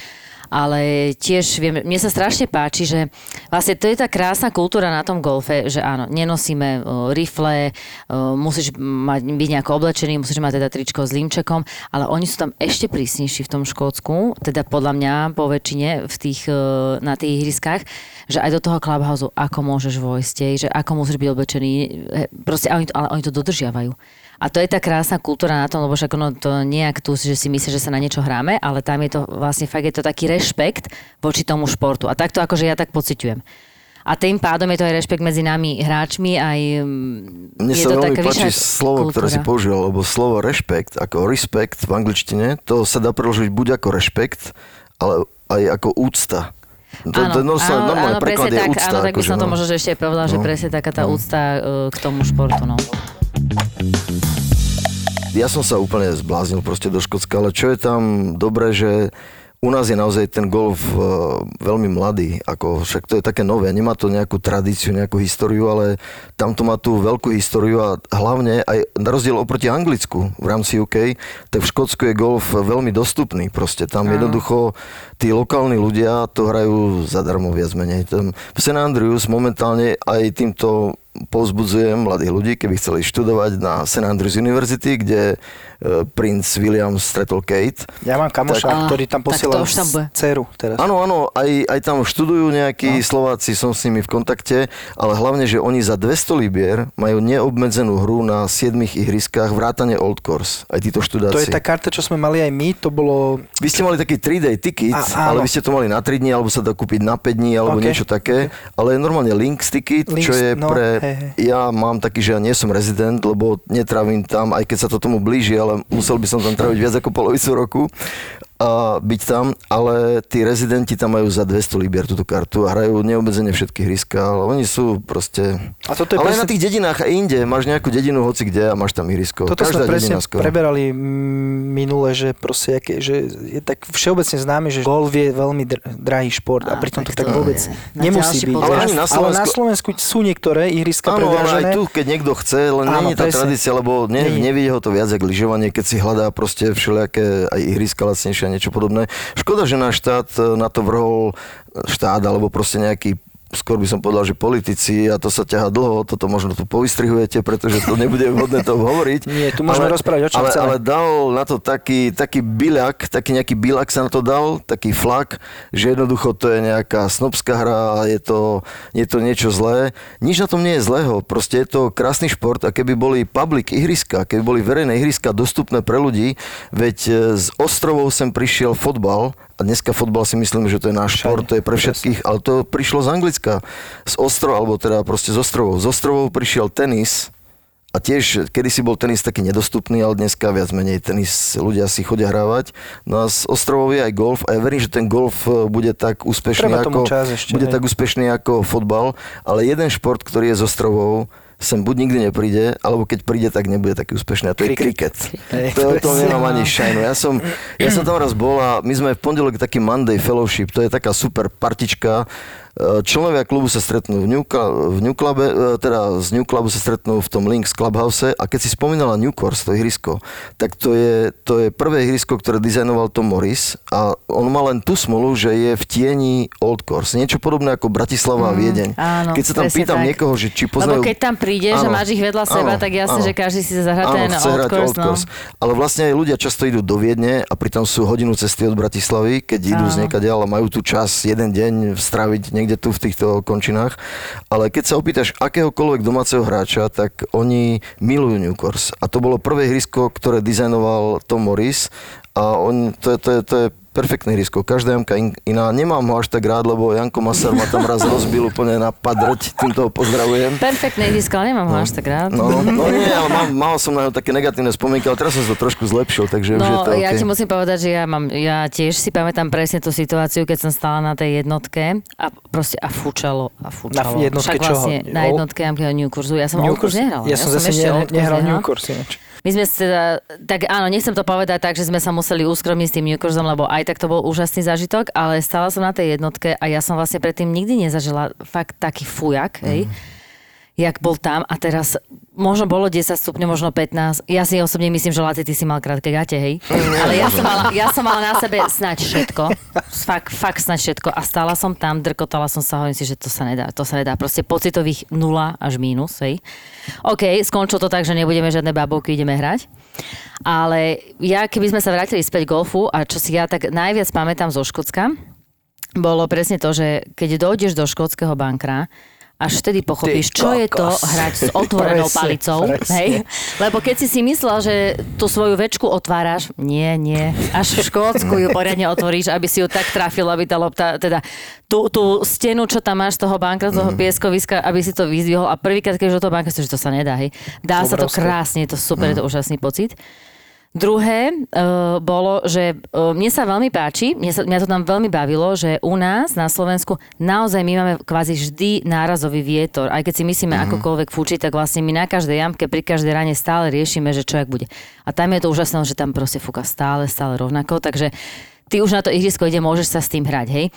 Ale tiež viem, mne sa strašne páči, že vlastne to je tá krásna kultúra na tom golfe, že áno, nenosíme uh, rifle, uh, musíš mať, byť nejako oblečený, musíš mať teda tričko s límčekom, ale oni sú tam ešte prísnejší v tom Škótsku, teda podľa mňa po väčšine v tých, uh, na tých ihriskách, že aj do toho Clubhouse ako môžeš vojsť, že ako musíš byť oblečený, proste, ale oni to, ale oni to dodržiavajú. A to je tá krásna kultúra na tom, lebo však ono to nejak tu, že si myslíš, že sa na niečo hráme, ale tam je to vlastne fakt, je to taký rešpekt voči tomu športu. A takto akože ja tak pociťujem. A tým pádom je to aj rešpekt medzi nami hráčmi, aj mne je to taká vyššia kultúra. Mne sa veľmi páči slovo, ktoré si použil, lebo slovo rešpekt, ako respect v angličtine, to sa dá preložiť buď ako rešpekt, ale aj ako úcta. To, áno, to, no, sa, áno, áno, presne tak, úcta, áno, tak by som no. to možno ešte aj povedala, no, že presne taká tá no. úcta k tomu športu, no. Ja som sa úplne zbláznil proste do Škótska, ale čo je tam dobré, že u nás je naozaj ten golf uh, veľmi mladý, ako však to je také nové, nemá to nejakú tradíciu, nejakú históriu, ale tamto má tú veľkú históriu a hlavne aj na rozdiel oproti Anglicku v rámci ú ká, tak v Škótsku je golf veľmi dostupný proste. Tam Aj. jednoducho tí lokálni ľudia to hrajú zadarmo viac menej. V St Andrews momentálne aj týmto povzbudzujem mladých ľudí, keby chceli študovať na St Andrews University, kde princ William stretol Kate. Ja mám kamoša, tak, ktorý tam posielal dceru teraz. Áno, áno, aj, aj tam študujú nejakí no. Slováci, som s nimi v kontakte, ale hlavne, že oni za dvesto libier majú neobmedzenú hru na siedmich ihriskách vrátane Old Course. Aj títo študáci. To je tá karta, čo sme mali aj my, to bolo... Vy ste mali taký tri day ticket, a, ale vy ste to mali na tri dni, alebo sa dá kúpiť na päť dní, alebo okay. niečo také. Okay. Ale normálne Links ticket, links, čo je no, pre... Hey. Ja mám taký, že ja nie som rezident, lebo netravím tam, aj keď sa to tomu blíži, ale musel by som tam traviť viac ako polovicu roku a byť tam, ale tí rezidenti tam majú za dvesto libier túto kartu a hrajú neobmedzene všetky ihriska, ale oni sú proste... A toto je ale presne... na tých dedinách aj inde, máš nejakú dedinu hoci kde a máš tam ihrisko. Toto každá sme presne skoro preberali minule, že proste, že je tak všeobecne známe, že golf je veľmi drahý šport a, a pritom tak to tak vôbec je. Nemusí byť. Ale, ale, na Slovensku... ale na Slovensku sú niektoré ihriska predražené. Áno, aj tu, keď niekto chce, len áno, nie je tá presne. tradícia, lebo ne, nevidie ho to viac jak lyžovanie, keď si hľadá proste všelijaké aj ihriska lacnejšie. Niečo podobné. Škoda, že náš štát na to vrhol štát alebo proste nejaký skôr by som povedal, že politici, a to sa ťahá dlho, toto možno tu povystrihujete, pretože to nebude vhodné to hovoriť. Nie, tu môžeme ale, rozprávať o čom ale, ale dal na to taký, taký biľak, taký nejaký biľak sa na to dal, taký flak, že jednoducho to je nejaká snobská hra a je to, je to niečo zlé. Nič na tom nie je zlého, proste je to krásny šport a keby boli public ihriska, keby boli verejné ihriska dostupné pre ľudí, veď z ostrovov sem prišiel fotbal. A dneska fotbal si myslím, že to je náš šport, to je pre všetkých, ale to prišlo z Anglicka. Z ostrov, alebo teda proste z ostrovov. Z ostrovov prišiel tenis a tiež, kedysi bol tenis taký nedostupný, ale dneska viac menej tenis, ľudia si chodia hrávať. No a z ostrovov je aj golf a ja verím, že ten golf bude tak úspešný, ako, ešte, bude tak úspešný ako fotbal, ale jeden šport, ktorý je z ostrovov, sem buď nikdy nepríde, alebo keď príde, tak nebude taký úspešný. A to je kriket. To, to nemám ani šajnu. Ja som, ja som tam raz bol a my sme v pondelok taký Monday Fellowship, to je taká super partička. Členovia klubu sa stretnú v New, v New Clube, teda z New Clubu sa stretnú v tom Links Clubhouse a keď si spomínala New Course, to ihrisko, tak to je, to je prvé ihrisko, ktoré dizajnoval Tom Morris a on má len tú smolu, že je v tieni Old Course. Niečo podobné ako Bratislava a mm, Viedeň. Áno, keď sa tam pýtam tak. niekoho, že či poznajú... Lebo keď tam prídeš áno, a máš ich vedľa seba, áno, tak jasne, áno, že každý si sa zahrá ten Old Course. Old Course. No. Ale vlastne aj ľudia často idú do Viedne a pritom sú hodinu cesty od Bratislavy, keď áno. idú z niekadiaľ a majú tu čas jeden deň straviť niekde tu v týchto končinách, ale keď sa opýtaš akéhokoľvek domáceho hráča, tak oni milujú New Course. A to bolo prvé ihrisko, ktoré dizajnoval Tom Morris a on, to, je, to, je, to je perfektné ihrisko. Každá jamka in, iná. Nemám ho až tak rád, lebo Janko Masar ma tam raz rozbil úplne na padrť. Týmto ho pozdravujem. Perfektné ihrisko, ale nemám no. ho až tak rád. No, no, no nie, ale mám, mal som na také negatívne spomienky, ale teraz som to trošku zlepšil, takže no, už je to okej. Ja okay. ti musím povedať, že ja mám, ja tiež si pamätám presne tú situáciu, keď som stála na tej jednotke a proste a fúčalo a fúčalo. Na jednotke čoho? Vlastne, na jednotke jamkeho New Course. Ja som New Course nehrala. Ja, ja som zase nehral, nehral New Course inač. My sme teda, tak áno, nechcem to povedať tak, že sme sa museli uskromiť s tým New Course, lebo aj tak to bol úžasný zážitok, ale stála som na tej jednotke a ja som vlastne predtým nikdy nezažila fakt taký fujak, hej, mm. jak bol tam a teraz... Možno bolo desať stupňov, možno pätnásť. Ja si osobne myslím, že Laci, ty si mal krátke gate, hej? Ale ja som mala, ja som mala na sebe snaď všetko. Fakt, fakt snaď všetko. A stála som tam, drkotala som sa, hovorím si, že to sa nedá, to sa nedá. Proste pocitových nula až mínus, hej? OK, skončilo to tak, že nebudeme žiadne babovky, ideme hrať. Ale ja, keby sme sa vrátili späť golfu, a čo si ja tak najviac pamätám zo Škótska, bolo presne to, že keď dojdeš do škótskeho bankra, až vtedy pochopíš, čo je to hrať s otvorenou palicou, hej? Lebo keď si si myslel, že tú svoju večku otváraš, nie, nie, až v Škótsku ju poriadne otvoríš, aby si ju tak trafil, aby tá lopta, teda tú, tú stenu, čo tam máš z toho bankra, z toho pieskoviska, aby si to vyzdvihol a prvýkrát, keď už do toho bankra, že to sa nedá, hej? Dá sa to krásne, je to super, je to úžasný pocit. Druhé uh, bolo, že uh, mne sa veľmi páči, mne sa, mňa to tam veľmi bavilo, že u nás na Slovensku naozaj my máme kvázi vždy nárazový vietor. Aj keď si myslíme mm. akokoľvek fúči, tak vlastne my na každej jamke, pri každej rane stále riešime, že čo jak bude. A tam je to úžasné, že tam proste fúka stále, stále rovnako, takže ty už na to ihrisko ide, môžeš sa s tým hrať, hej.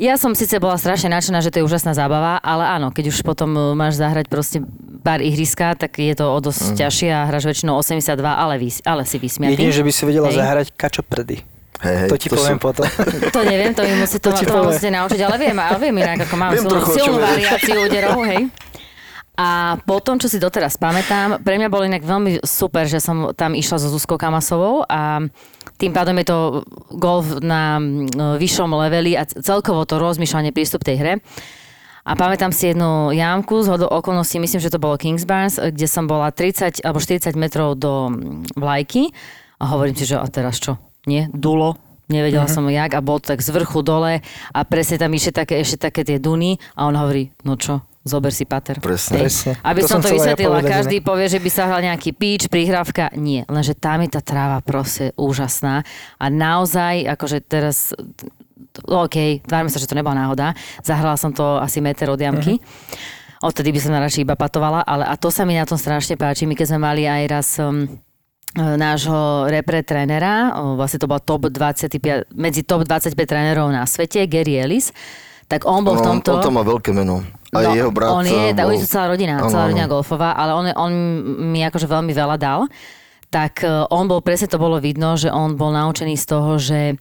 Ja som síce bola strašne nadšená, že to je úžasná zábava, ale áno, keď už potom máš zahrať proste pár ihriska, tak je to o dosť mm. ťažšie a hráš väčšinou osemdesiatdva, ale, vys, ale si vysmiatý. Jedine, že by si vedela hej. zahrať kačoprdy. Hey, hey, to ti to poviem sú... potom. To neviem, to mi musíte naučiť, ale viem, ale viem inak, ako mám viem silnú, silnú variáciu úderov, hej. A potom, čo si doteraz pamätám, pre mňa bolo inak veľmi super, že som tam išla so Zuzkou Kamasovou a tým pádom je to golf na vyššom leveli a celkovo to rozmýšľanie prístup tej hre. A pamätám si jednu jamku, zhodou okolností, myslím, že to bolo Kingsbarns, kde som bola tridsať alebo štyridsať metrov do vlajky a hovorím si, že a teraz čo? Nie? Dulo? Nevedela uh-huh. som jak a bol to tak z vrchu dole a presne tam išli také, ešte také tie duny a on hovorí, no čo? Zober si pater. Presne. Presne. Aby to som to vysvetlila, ja každý ne? povie, že by sa hral nejaký píč, prihrávka. Nie, lenže tam je tá tráva proste úžasná. A naozaj, akože teraz, OK, tvárme sa, že to nebola náhoda. Zahrala som to asi meter od jamky. Uh-huh. Odtedy by som radšej iba patovala, ale a to sa mi na tom strašne páči. My keď sme mali aj raz um, nášho repre trénera, oh, vlastne to bol top dvadsaťpäť, medzi top dvadsaťpäť trénerov na svete, Gary Ellis, tak on bol on, v tomto... On to má veľké meno. A no, jeho brat on je, bol... tá, celá rodina, celá rodina golfová, ale on, on mi akože veľmi veľa dal. tak on bol, presne to bolo vidno, že on bol naučený z toho, že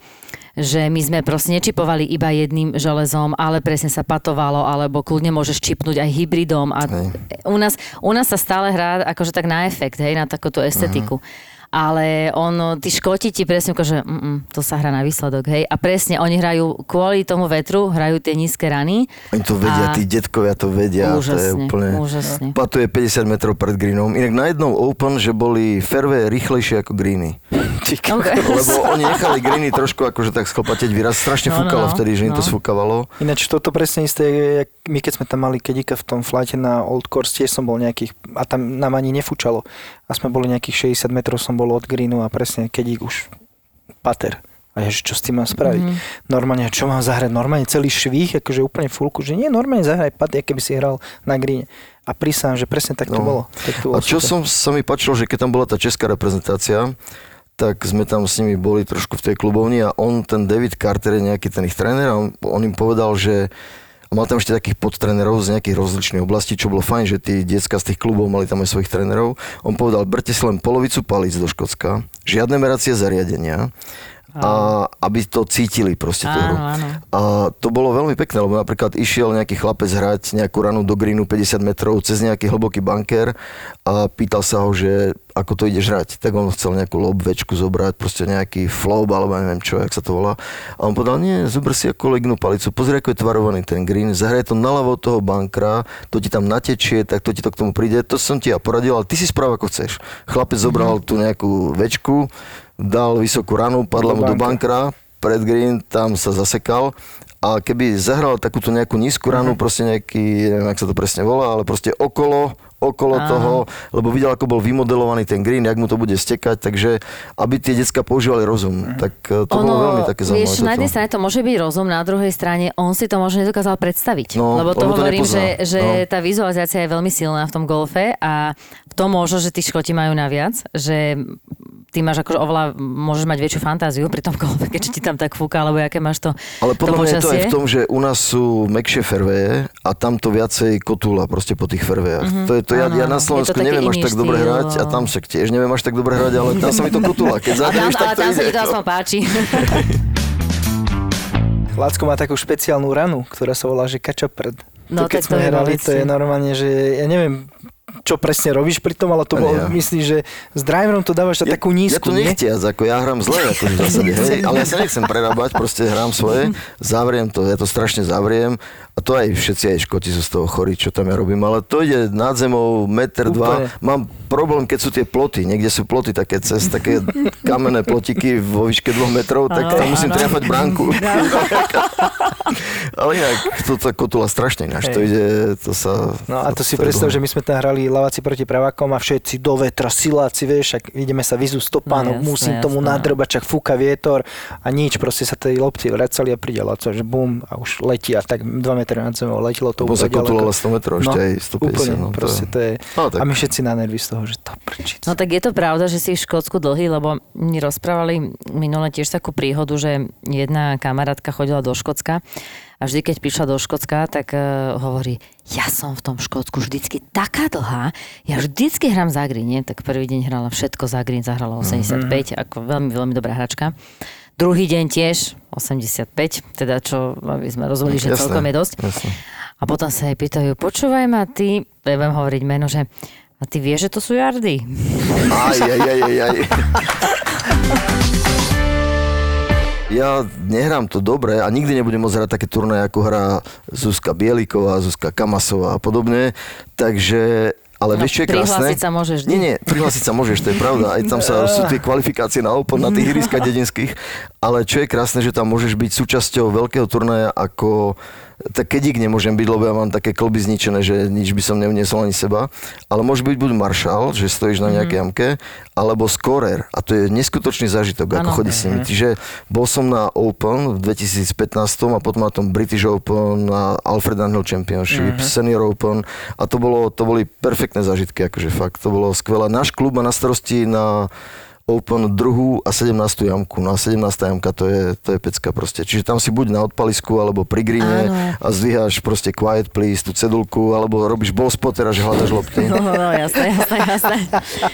že my sme proste nečipovali iba jedným železom, ale presne sa patovalo, alebo kľudne môžeš čipnúť aj hybridom. A u nás, u nás sa stále hrá akože tak na efekt, hej, na takúto estetiku. Uh-huh. Ale on, tí Škoti ti presne akože, to sa hrá na výsledok, hej. A presne, oni hrajú kvôli tomu vetru, hrajú tie nízke rany. Oni to vedia, a... tí detkovia to vedia. Úžasne, to je úplne... úžasne. Patuje päťdesiat metrov pred greenom. Inak na jednom Open, že boli fairway rýchlejšie ako greeny. Okay. Lebo oni nechali greeny trošku akože tak schlpateť výraz. Strašne no, fúkalo no, vtedy, že no. im to sfúkavalo. Ináč toto presne isté je, my keď sme tam mali kedika v tom fláte na Old Course, tiež som bol nejakých, a tam nám ani nefúčalo. A sme boli nejakých šesťdesiat metrov som bol od greenu a presne kedík už pater. A ježi, čo s tým mám spraviť? Mm-hmm. Normálne, čo mám zahrať? Normálne celý švih, akože úplne fullku, že nie, normálne zahraj pater, keby si hral na greene. A prísam, že presne tak to no. bolo. Tak to a čo som, sa mi páčilo, že keď tam bola tá česká reprezentácia, tak sme tam s nimi boli trošku v tej klubovni a on, ten David Carter, je nejaký ten ich tréner a on, on im povedal, že a mal tam ešte takých podtrénerov z nejakých rozličných oblastí, čo bolo fajn, že tí decká z tých klubov mali tam aj svojich trénerov. On povedal, berte si len polovicu palíc do Škótska, žiadne meracie zariadenia, a aby to cítili proste tú hru. A to bolo veľmi pekné, lebo napríklad išiel nejaký chlapec hrať nejakú ranu do greenu päťdesiat metrov cez nejaký hlboký banker a pýtal sa ho, že ako to ideš hrať. Tak on chcel nejakú lobvečku zobrať, proste nejaký flob, alebo neviem čo, jak sa to volá. A on povedal, nie, zober si ako legnú palicu, pozri, ako je tvarovaný ten green, zahraj to naľavo toho bankra, to ti tam natečie, tak to ti to k tomu príde. To som ti ja poradil, ale ty si správ ako chceš. Chlapec zobral tú nejakú večku, dal vysokú ranu, padla mu do bankra, pred green, tam sa zasekal a keby zahral takúto nejakú nízku ranu, uh-huh. proste nejaký, neviem, jak sa to presne volá, ale proste okolo, okolo uh-huh. toho, lebo videl, ako bol vymodelovaný ten green, jak mu to bude stekať, takže aby tie decká používali rozum, uh-huh. tak to ono, bolo veľmi také zaujímavé. Vieš, na jednej strane to môže byť rozum, na druhej strane on si to možno nedokázal predstaviť, no, lebo to hovorím, to že, že no. tá vizualizácia je veľmi silná v tom golfe a to možno, že tí Škoti majú naviac, že ty máš akože oveľa, môžeš mať väčšiu fantáziu pri tom golfe, keďže ti tam tak fúka, alebo aké máš to počasie. Ale podľa mňa je to aj v tom, že u nás sú mäkšie fairwaye a tamto viacej kotúla proste po tých fairwayach. Mm-hmm. To je to, ja, ja na Slovensku neviem až tak dobre hrať a tam sa tiež neviem až tak dobre hrať, ale tam sa mi to kotúla. Keď zadrieš, tak to ide. Ale tam sa ti to aspoň páči. Lacko má takú špeciálnu ranu, ktorá sa volá, že kačaprd. No, to keď sme hrali, to je normálne, že ja neviem, čo presne robíš pri tom, ale to bolo, ja. Myslíš, že s driverom to dávaš na ja, takú nízku, nie? Ja to nechtiac, ako ja hrám zle, ako v zásade, hej, ale ja sa nechcem prerábať, proste hrám svoje, zavriem to, ja to strašne zavriem a to aj všetci, aj Škoti sú z toho chorí, čo tam ja robím, ale to ide nad zemou, meter, dva, mám problém, keď sú tie ploty, niekde sú ploty také cez, také kamenné plotiky vo výške dvoch metrov, tak tam musím triafať bránku. Ale inak, to tá kotula strašne ináč, to ide, to sa... No a to, to si predstav, že my sme tam hrali ľaváci proti pravákom a všetci do vetra, siláci, vieš, ak ideme sa vyzú stopánov, no, musím jasne, tomu jasne. nadrbať, čak fúka vietor a nič, proste sa tej lopti vracali a príde Laco, že bum, a už letí a tak dva metre nad zemou, letilo to úplne ďaleko. Bolo sa sto metrov, ešte no, aj stopäťdesiat. Úplne, no, proste to je, no, a my všetci na nervy z toho, že to prčiť. No tak je to pravda, že si v Škótsku dlhý, lebo mi rozprávali minule tiež takú príhodu, že jedna kamarátka chodila do Škótska. A vždy, keď prišla do Škótska, tak uh, hovorí, ja som v tom Škótsku vždycky taká dlhá, ja vždycky hrám za green, nie? Tak prvý deň hrala všetko za green, zahrala osemdesiatpäť, mm-hmm. ako veľmi, veľmi dobrá hračka. Druhý deň tiež osemdesiatpäť, teda čo, aby sme rozhodli, že celkom je dosť. Jasne. A potom sa jej pýtajú, počúvaj ma ty, ja budem hovoriť meno, že a ty vieš, že to sú jardy? Aj, aj, aj, aj, aj. Ja nehrám to dobre a nikdy nebudem môcť hrať také turnaje, ako hrá Zuzka Bieliková, Zuzka Kamasová a podobne, takže... Ale no, vieš, čo je krásne? Prihlásiť sa môžeš. Nie, nie, prihlásiť sa môžeš, to je pravda. Aj tam sa, sú tie kvalifikácie na Open, na tých ihriskách dedinských. Ale čo je krásne, že tam môžeš byť súčasťou veľkého turnaja ako... Tak kedík nemôžem byť, lebo ja mám také klby zničené, že nič by som nevniesol ani seba. Ale môže byť buď maršál, že stojíš na nejakej jamke, alebo scorer. A to je neskutočný zážitok, ano, ako chodí s nimi. Čiže bol som na Open v dvetisíc pätnásť a potom na tom British Open, na Alfred Dunhill Championship, uh-huh. Senior Open. A to, bolo, to boli perfektné zážitky, akože fakt. To bolo skvelé. Náš klub má na starosti na Open druhú a sedemnástu jamku. No a sedemnásta jamka to je, to je pecka proste. Čiže tam si buď na odpalisku alebo pri grine a zdvíhaš proste quiet please, tú cedulku, alebo robíš ball spotter, až hľadaš lopty. No, no, jasné, jasné, jasné.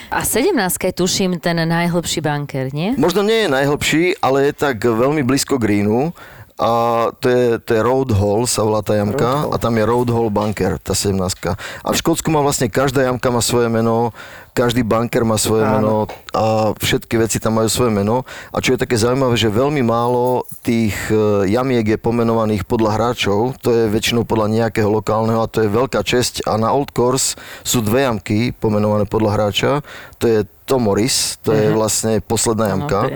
A sedemnásta je tuším ten najhlbší bunker, nie? Možno nie je najhlbší, ale je tak veľmi blízko greenu. A to je, to je Road Hall, sa volá tá jamka, a tam je Road Hall bunker, tá sedemnásta. A v Škótsku má vlastne každá jamka má svoje meno, každý bunker má svoje meno a všetky veci tam majú svoje meno. A čo je také zaujímavé, že veľmi málo tých jamiek je pomenovaných podľa hráčov, to je väčšinou podľa nejakého lokálneho a to je veľká česť. A na Old Course sú dve jamky pomenované podľa hráča, to je Tom Morris, to je vlastne posledná jamka.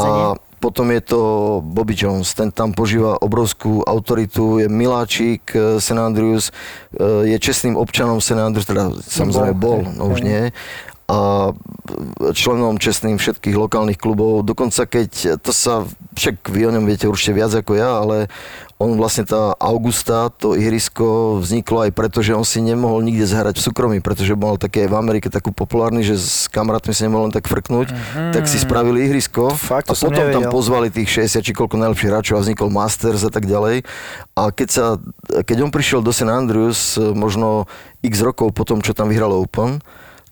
A potom je to Bobby Jones, ten tam požíva obrovskú autoritu, je miláčik St Andrews, je čestným občanom St Andrews, teda samozrejme bol, no už nie, a členom čestným všetkých lokálnych klubov, dokonca keď, to sa však vy o ňom viete určite viac ako ja, ale on vlastne tá Augusta, to ihrisko vzniklo aj preto, že on si nemohol nikde zahrať v súkromí, pretože bol také v Amerike takú populárny, že s kamarátmi si nemohol len tak frknúť, mm-hmm. tak si spravili ihrisko. Fakt, a potom tam pozvali tých šesťdesiat či koľko najlepších hráčov a vznikol Masters a tak ďalej. A keď, sa, keď on prišiel do Saint Andrews, možno x rokov potom, čo tam vyhral Open,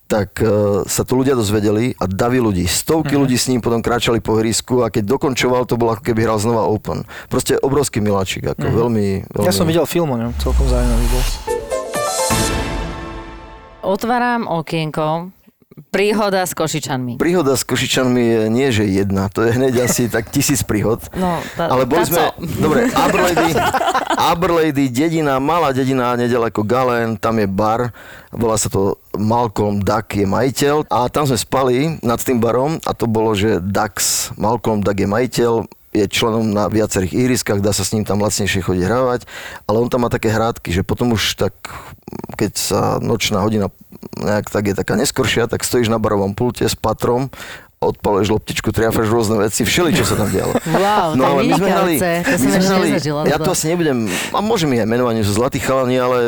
tak e, sa tu ľudia dozvedeli a daví ľudí. Stovky mm. ľudí s ním potom kráčali po ihrisku a keď dokončoval, to bolo ako keby hral znova Open. Proste obrovský miláčik, ako mm. veľmi, veľmi... Ja som videl film o ňom, celkom zaujímavý bol. Otváram okienko. Príhoda s Košičanmi. Príhoda s Košičanmi je nie, že jedna. To je hneď asi tak tisíc príhod. No, tá, ale boli sme... Dobre, Aberlady, Aberlady, dedina, malá dedina, nedaleko Galen, tam je bar. Volá sa to Malcolm Duck je majiteľ. A tam sme spali nad tým barom a to bolo, že Ducks, Malcolm Duck je majiteľ. Je členom na viacerých ihriskách, dá sa s ním tam lacnejšie chodiť hrávať, ale on tam má také hrádky, že potom už tak, keď sa nočná hodina nejak tak je taká neskoršia, tak stojíš na barovom pulte s patrom, odpaluješ loptičku, triafeš rôzne veci, všeli, čo sa tam dialo. Wow, no, ale my sme hrali, to my sme hrali, ja to asi nebudem, a môžem ich aj menovať, že zlatých chalani, ale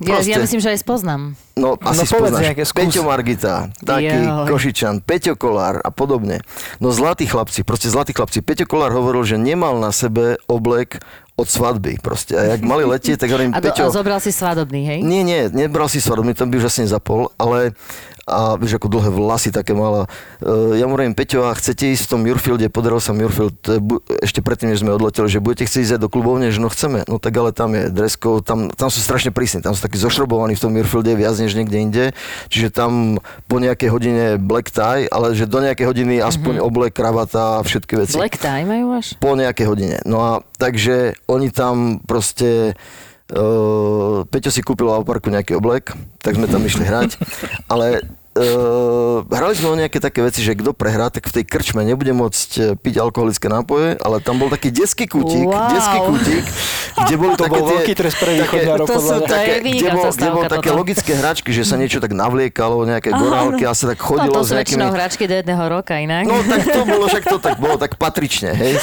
proste, ja, ja myslím, že aj spoznám. No, asi no, spoznáš. Peťo Margita, taký Joj. Košičan, Peťo Kolár a podobne. No zlatí chlapci, proste zlatí chlapci. Peťo Kolár hovoril, že nemal na sebe oblek od svadby proste. A jak mali letieť, tak hovorím, Peťo... A zobral si svadobný, hej? Nie, nie, nebral si svadobný, to by už asi nezapol, ale... A vieš, ako dlhé vlasy také mala. E, ja mu hovorím, Peťo, a chcete ísť v tom Muirfielde? Podaral sa Muirfield bu- ešte predtým, než sme odleteli, že budete chcieť ísť aj do klubovne, že no chceme. No tak ale tam je dress code, tam, tam sú strašne prísni, tam sú takí zošrobovaní v tom Muirfielde viac než niekde inde. Čiže tam po nejakej hodine black tie, ale že do nejakej hodiny aspoň mm-hmm. oblek, kravata a všetky veci. Black tie majú až? Po nejakej hodine. No a takže oni tam proste... Uh, Peťo si kúpil v parku nejaký oblek, tak sme tam išli hrať, ale uh, hrali sme o nejaké také veci, že kto prehrá, tak v tej krčme nebude môcť piť alkoholické nápoje, ale tam bol taký detský kútik, wow. detský kútik, kde boli to také bol tie, také, to sú, to také kde bol, kde bol také toto. Logické hračky, že sa niečo tak navliekalo, nejaké Aha, gorálky no. a sa tak chodilo no, s nejakými... No to sú hračky do jedného roka inak. No tak to bolo, však to tak bolo tak patrične, hej.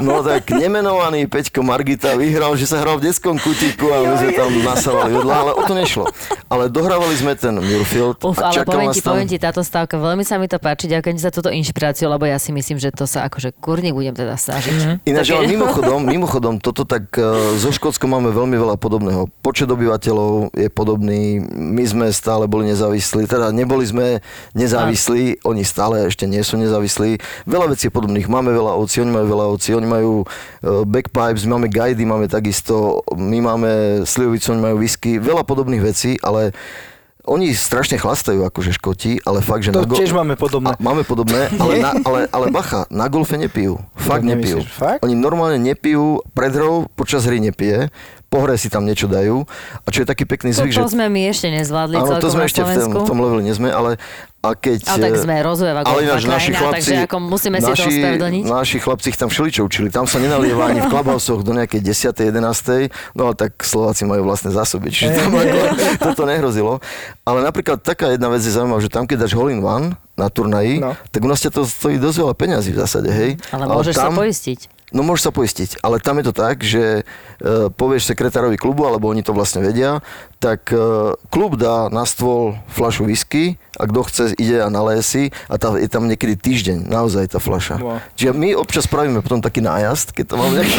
No tak nemenovaný Peťko Margita vyhral, že sa hral v detskom kútiku a my sme tam nasávali vedľa, ale o to nešlo. Ale dohrávali sme ten Muirfield Uf, a čakal nás tam... Poviem ti, táto stávka, veľmi sa mi to páči, ďakujem ti za túto inšpiráciu, lebo ja si myslím, že to sa akože kurník budem teda snažiť. Ináč, ale mimochodom, mimochodom, toto tak zo Škótskom máme veľmi veľa podobného. Počet obyvateľov je podobný. My sme stále boli nezávislí. Teda neboli sme nezávislí. Oni stále ešte nie sú nezávislí. Veľa vecí je podobných. Máme veľa ocí, oni majú veľa ocí. Oni majú backpipes, my máme guidy, máme takisto. My máme slivovicu, oni majú whisky. Veľa podobných vecí, ale oni strašne chlastajú akože Škoti, ale fakt, že... To na go- tiež máme podobné. A, máme podobné, ale, na, ale, ale bacha, na golfe nepijú. Fakt to nepijú. Nemyslíš, fakt? Oni normálne nepijú, pred hrou, počas hry nepije, po hre si tam niečo dajú. A čo je taký pekný zvyk, že... To sme my ešte nezvládli celkom na Slovensku. Áno, to sme ešte v tom, v tom leveli nezme, ale... A keď, ale tak sme rozvojová golfová krajina, chlapci, takže ako musíme naši, si to ospravedlniť. Naši chlapci ich tam všeličo učili. Tam sa nenalieva ani v clubhousoch do nejakej desiatej jedenástej No a tak Slováci majú vlastné zásoby, čiže tam ako, toto nehrozilo. Ale napríklad taká jedna vec je zaujímavá, že tam, keď dáš hole in one na turnaji, no. tak u nás ťa to stojí dosť veľa peňazí v zásade, hej. Ale môžeš tam, sa poistiť. No môžeš sa poistiť, ale tam je to tak, že e, povieš sekretárovi klubu, alebo oni to vlastne vedia, tak e, klub dá na stôl fľašu whisky a kto chce, ide a naleje si a tá, je tam niekedy týždeň, naozaj tá fľaša. Wow. Čiže my občas spravíme potom taký nájazd, keď to máme nejaký,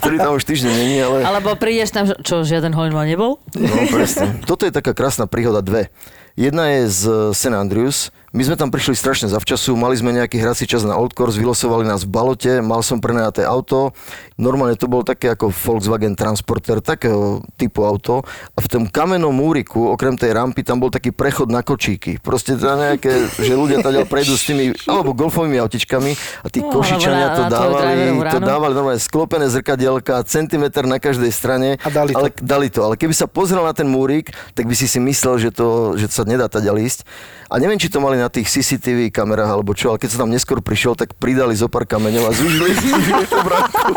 ktorý tam už týždeň není, ale... Alebo prídeš tam, čo žiaden holiňval nebol? No presne. Toto je taká krásna príhoda dve. Jedna je z St Andrews. My sme tam prišli strašne zavčasu, mali sme nejaký hrací čas na Old Course, vylosovali nás v balote, mal som prenajaté auto. Normálne to bolo také ako Volkswagen Transporter, takého typu auto. A v tom kamennom múriku, okrem tej rampy, tam bol taký prechod na kočíky. Proste tam nejaké, že ľudia tam prejdú s tými, alebo golfovými autičkami a tí no, košičania to dávali, to dávali normálne sklopené zrkadielka, centimetr na každej strane. A dali to. Ale, dali to. Ale keby sa pozrel na ten múrik, tak by si si myslel, že to, že sa nedá tá ďalej ísť. A neviem, či to mali na tých C C T V kamerách alebo čo, ale keď som tam neskôr prišiel, tak pridali zo pár kameňov a zúžili to bránku.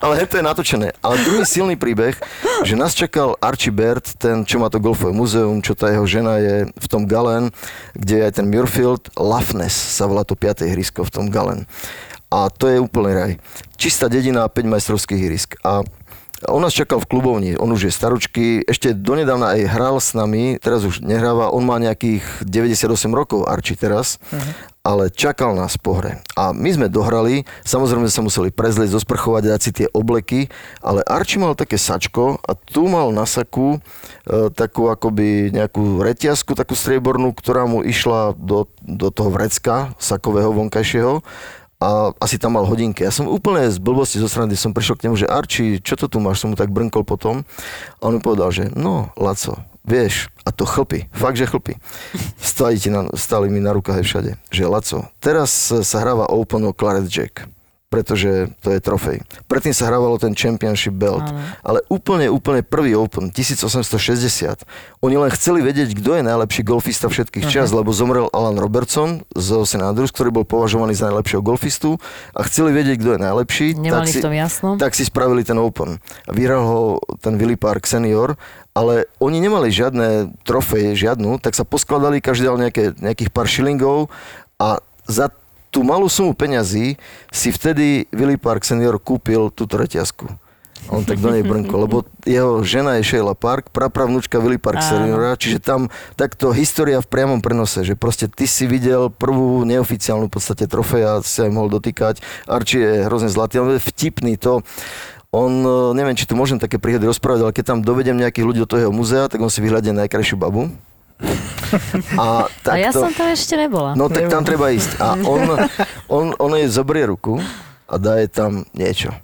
Ale to je natočené. Ale druhý silný príbeh, že nás čakal Archie Baird, ten, čo má to golfové muzeum, čo tá jeho žena je v tom Galen, kde je aj ten Muirfield, Lafness sa volá to piate ihrisko v tom Galen. A to je úplný raj. Čistá dedina, päť majstrovských ihrisk. A on nás čakal v klubovni, on už je staručký, ešte donedávna aj hral s nami, teraz už nehráva, on má nejakých deväťdesiatosem rokov, Archie teraz, uh-huh. ale čakal nás po hre. A my sme dohrali, samozrejme sa museli prezlieť, zosprchovať, dať si tie obleky, ale Archie mal také sačko a tu mal na saku e, takú akoby nejakú reťazku, takú striebornú, ktorá mu išla do, do toho vrecka sakového vonkajšieho. A asi tam mal hodinky. Ja som úplne z blbosti zo srandy som prišiel k nemu, že Archie, čo to tu máš? Som mu tak brnkol potom. A on mi povedal, že no, Laco, vieš, a to chlpy. Fakt, že chlpy. Stali, na, stali mi na rukách aj všade. Že Laco, teraz sa hráva Open o Claret Jack, pretože to je trofej. Predtým sa hrávalo ten Championship Belt. Ale úplne, úplne prvý Open, tisícosemstošesťdesiat. Oni len chceli vedieť, kto je najlepší golfista všetkých čas, lebo zomrel Alan Robertson zo St Andrews, ktorý bol považovaný za najlepšieho golfistu a chceli vedieť, kto je najlepší. Nemali v tom jasno. Tak si spravili ten Open. Vyhral ho ten Willie Park senior, ale oni nemali žiadne trofeje, žiadnu, tak sa poskladali, každý dal nejaké, nejakých pár šilingov a za tú malú sumu peňazí si vtedy Willie Park senior kúpil túto reťazku. On tak do nej brnko, lebo jeho žena je Sheila Park, prapravnúčka Willie Park seniora, čiže tam takto história v priamom prenose, že proste ty si videl prvú neoficiálnu v podstate trofeja, si sa jej mohol dotýkať. Archie je hrozne zlatý, ale vtipný to. On, neviem, či tu môžem také príhody rozprávať, ale keď tam dovedem nejakých ľudí do toho múzea, tak on si vyhľadne najkrajšiu babu. A, a ja to, som tam ešte nebola. No tak tam treba ísť. A on, on, on jej zobrie ruku a dá jej tam niečo.